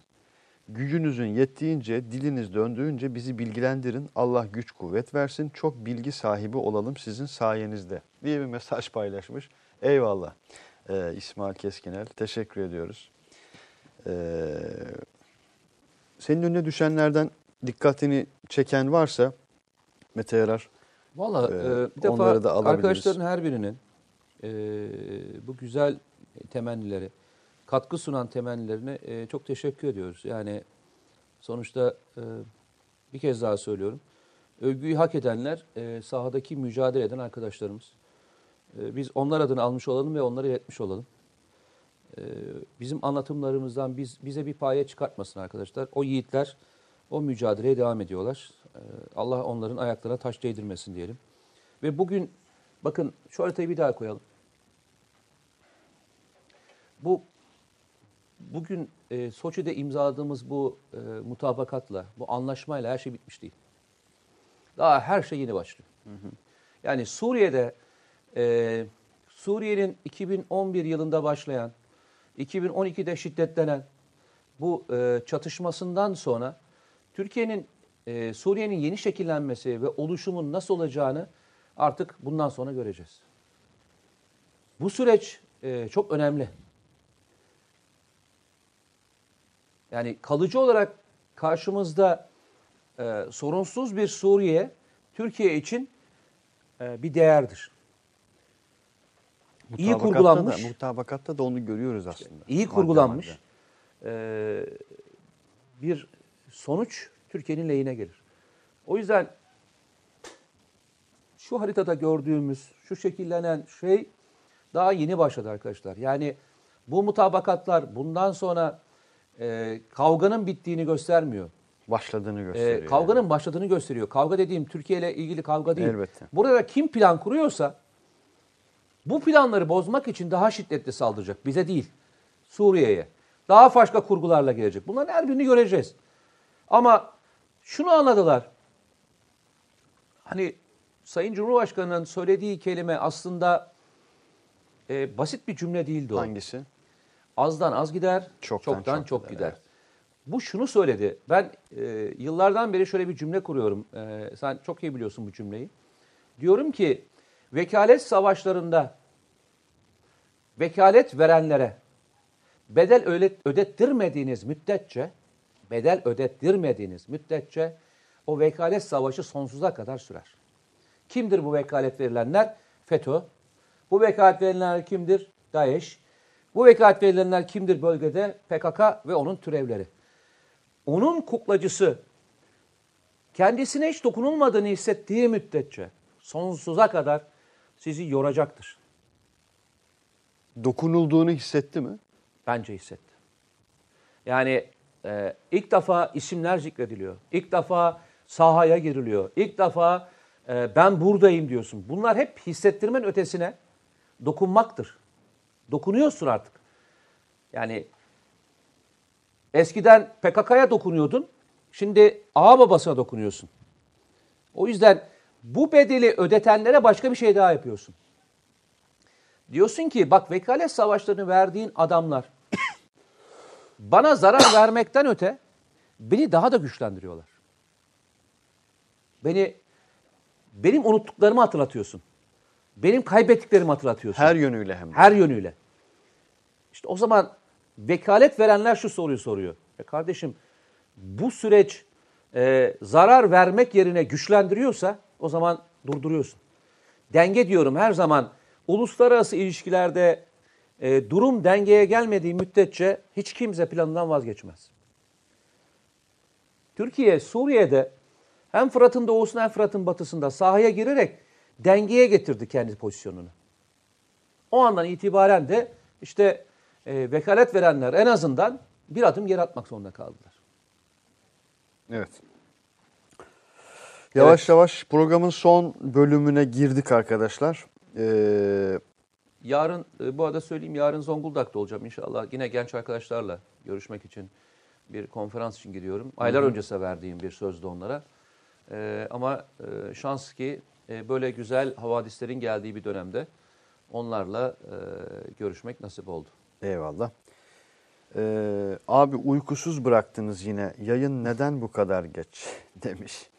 Gücünüzün yettiğince, diliniz döndüğünce bizi bilgilendirin. Allah güç kuvvet versin. Çok bilgi sahibi olalım sizin sayenizde diye bir mesaj paylaşmış. Eyvallah İsmail Keskinel. Teşekkür ediyoruz. Senin önüne düşenlerden dikkatini çeken varsa Mete Yarar, vallahi, bir onları da alabiliriz. Arkadaşların her birinin bu güzel temennileri, katkı sunan temennilerine çok teşekkür ediyoruz. Yani sonuçta bir kez daha söylüyorum. Övgüyü hak edenler sahadaki mücadele eden arkadaşlarımız. Biz onlar adına almış olalım ve onlara iletmiş olalım. Bizim anlatımlarımızdan bize bir paye çıkartmasın arkadaşlar. O yiğitler o mücadeleye devam ediyorlar. Allah onların ayaklarına taş değdirmesin diyelim. Ve bugün bakın şu haritayı bir daha koyalım. Bugün Soçi'de imzaladığımız bu mutabakatla, bu anlaşmayla her şey bitmiş değil. Daha her şey yeni başlıyor. Hı hı. Yani Suriye'de, Suriye'nin 2011 yılında başlayan, 2012'de şiddetlenen bu çatışmasından sonra Türkiye'nin, Suriye'nin yeni şekillenmesi ve oluşumun nasıl olacağını artık bundan sonra göreceğiz. Bu süreç çok önemli. Yani kalıcı olarak karşımızda sorunsuz bir Suriye, Türkiye için bir değerdir. İyi kurgulanmış. Mutabakatta da onu görüyoruz aslında. İyi kurgulanmış bir sonuç Türkiye'nin lehine gelir. O yüzden şu haritada gördüğümüz, şu şekillenen şey daha yeni başladı arkadaşlar. Yani bu mutabakatlar bundan sonra kavganın bittiğini göstermiyor. Başladığını gösteriyor. Kavganın başladığını gösteriyor. Kavga dediğim Türkiye ile ilgili kavga değil. Elbette. Burada kim plan kuruyorsa bu planları bozmak için daha şiddetli saldıracak. Bize değil, Suriye'ye. Daha başka kurgularla gelecek. Bunların her birini göreceğiz. Ama şunu anladılar. Hani Sayın Cumhurbaşkanı'nın söylediği kelime aslında basit bir cümle değildi o. Hangisi? Azdan az gider, çoktan çok gider. Evet. Bu şunu söyledi. Ben yıllardan beri şöyle bir cümle kuruyorum. Sen çok iyi biliyorsun bu cümleyi. Diyorum ki vekalet savaşlarında vekalet verenlere bedel ödettirmediğiniz müddetçe o vekalet savaşı sonsuza kadar sürer. Kimdir bu vekalet verilenler? FETÖ. Bu vekalet verilenler kimdir? DAEŞ. Bu vekalet verilenler kimdir bölgede? PKK ve onun türevleri. Onun kuklacısı kendisine hiç dokunulmadığını hissettiği müddetçe sonsuza kadar sizi yoracaktır. Dokunulduğunu hissetti mi? Bence hissetti. Yani ilk defa isimler zikrediliyor. İlk defa sahaya giriliyor. İlk defa ben buradayım diyorsun. Bunlar hep hissettirmenin ötesine dokunmaktır. Dokunuyorsun artık. Yani eskiden PKK'ya dokunuyordun. Şimdi ağababasına dokunuyorsun. O yüzden bu bedeli ödetenlere başka bir şey daha yapıyorsun. Diyorsun ki bak vekalet savaşlarını verdiğin adamlar bana zarar vermekten öte beni daha da güçlendiriyorlar. Benim unuttuklarımı hatırlatıyorsun. Benim kaybettiklerimi hatırlatıyorsun. Her yönüyle hem de. Her yönüyle. İşte o zaman vekalet verenler şu soruyu soruyor. Kardeşim bu süreç zarar vermek yerine güçlendiriyorsa o zaman durduruyorsun. Denge diyorum her zaman. Uluslararası ilişkilerde durum dengeye gelmediği müddetçe hiç kimse planından vazgeçmez. Türkiye, Suriye'de hem Fırat'ın doğusunda hem Fırat'ın batısında sahaya girerek dengeye getirdi kendi pozisyonunu. O andan itibaren de işte vekalet verenler en azından bir adım geri atmak zorunda kaldılar. Evet. Yavaş yavaş programın son bölümüne girdik arkadaşlar. Yarın, bu arada söyleyeyim, yarın Zonguldak'ta olacağım inşallah. Yine genç arkadaşlarla görüşmek için bir konferans için gidiyorum. Aylar öncesine verdiğim bir sözdü onlara. Ama şans ki böyle güzel havadislerin geldiği bir dönemde onlarla görüşmek nasip oldu. Eyvallah. Abi uykusuz bıraktınız yine. Yayın neden bu kadar geç demiş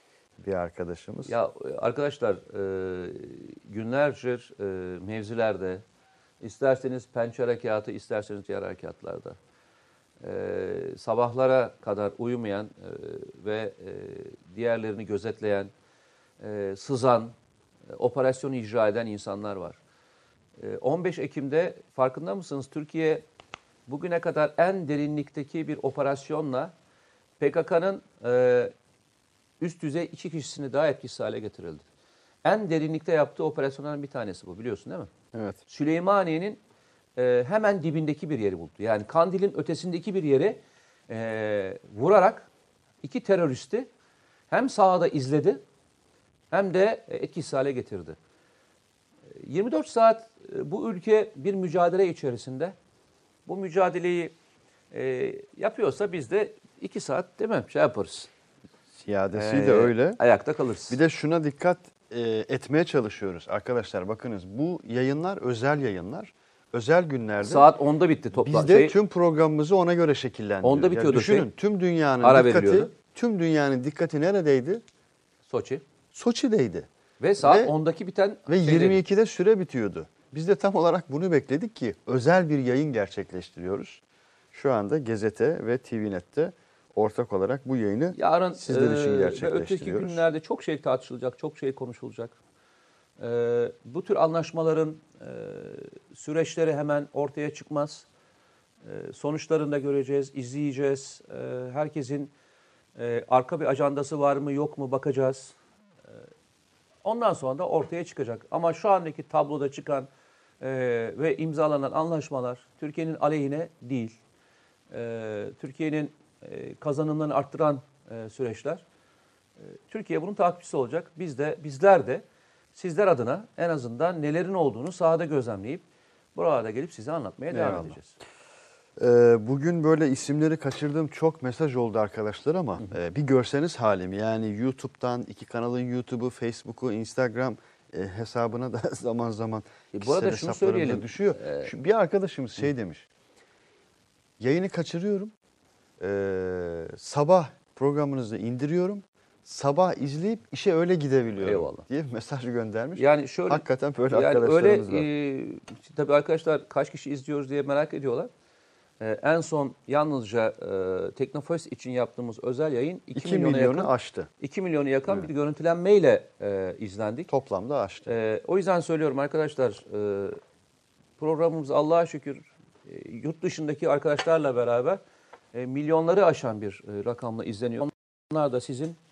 bir arkadaşımız. Ya arkadaşlar günlerdir mevzilerde isterseniz Pençe Harekatı isterseniz diğer harekatlarda sabahlara kadar uyumayan ve diğerlerini gözetleyen, sızan, operasyonu icra eden insanlar var. 15 Ekim'de farkında mısınız? Türkiye bugüne kadar en derinlikteki bir operasyonla PKK'nın üst düzey 2 kişisini daha etkisiz hale getirildi. En derinlikte yaptığı operasyonların bir tanesi bu, biliyorsun değil mi? Evet. Süleymaniye'nin hemen dibindeki bir yeri buldu. Yani Kandil'in ötesindeki bir yeri vurarak 2 teröristi hem sahada izledi hem de etkisiz hale getirdi. 24 saat bu ülke bir mücadele içerisinde. Bu mücadeleyi yapıyorsa biz de 2 saat değil mi şey yaparız. Siyadesi de öyle. Ayakta kalırsın. Bir de şuna dikkat etmeye çalışıyoruz. Arkadaşlar bakınız bu yayınlar özel yayınlar. Özel günlerde. Saat 10'da bitti toplantı. Biz de tüm programımızı ona göre şekillendiriyoruz. 10'da bitiyordu. Yani düşünün tüm dünyanın dikkati neredeydi? Soçi. Soçi'deydi. Ve saat 10'daki biten. Ve 22'de süre bitiyordu. Biz de tam olarak bunu bekledik ki özel bir yayın gerçekleştiriyoruz. Şu anda Gezete ve TV.net'te. Ortak olarak bu yayını yarın, sizler için gerçekleştiriyoruz. Öteki günlerde çok şey tartışılacak, çok şey konuşulacak. Bu tür anlaşmaların süreçleri hemen ortaya çıkmaz. Sonuçlarını da göreceğiz, izleyeceğiz. Herkesin arka bir ajandası var mı yok mu bakacağız. Ondan sonra da ortaya çıkacak. Ama şu andaki tabloda çıkan ve imzalanan anlaşmalar Türkiye'nin aleyhine değil. Türkiye'nin kazanımlarını arttıran süreçler. Türkiye bunun takipçisi olacak. Bizler de sizler adına en azından nelerin olduğunu sahada gözlemleyip buralarda gelip size anlatmaya devam edeceğiz. Bugün böyle isimleri kaçırdığım çok mesaj oldu arkadaşlar ama bir görseniz halimi. Yani YouTube'dan iki kanalın YouTube'u, Facebook'u, Instagram hesabına da zaman zaman bu arada şunu söyleyelim düşüyor. Bir arkadaşımız şey demiş. Yayını kaçırıyorum. Sabah programınızı indiriyorum. Sabah izleyip işe öyle gidebiliyorum Eyvallah. Diye mesaj göndermiş. Yani şöyle, hakikaten böyle yani arkadaşlarımız öyle, var. Tabii arkadaşlar kaç kişi izliyoruz diye merak ediyorlar. En son yalnızca Teknofest için yaptığımız özel yayın 2 milyonu aştı. 2 milyonu yakan evet. bir görüntülenmeyle izlendik. Toplamda aştı. O yüzden söylüyorum arkadaşlar, programımız Allah'a şükür yurt dışındaki arkadaşlarla beraber milyonları aşan bir rakamla izleniyor. Onlar da sizin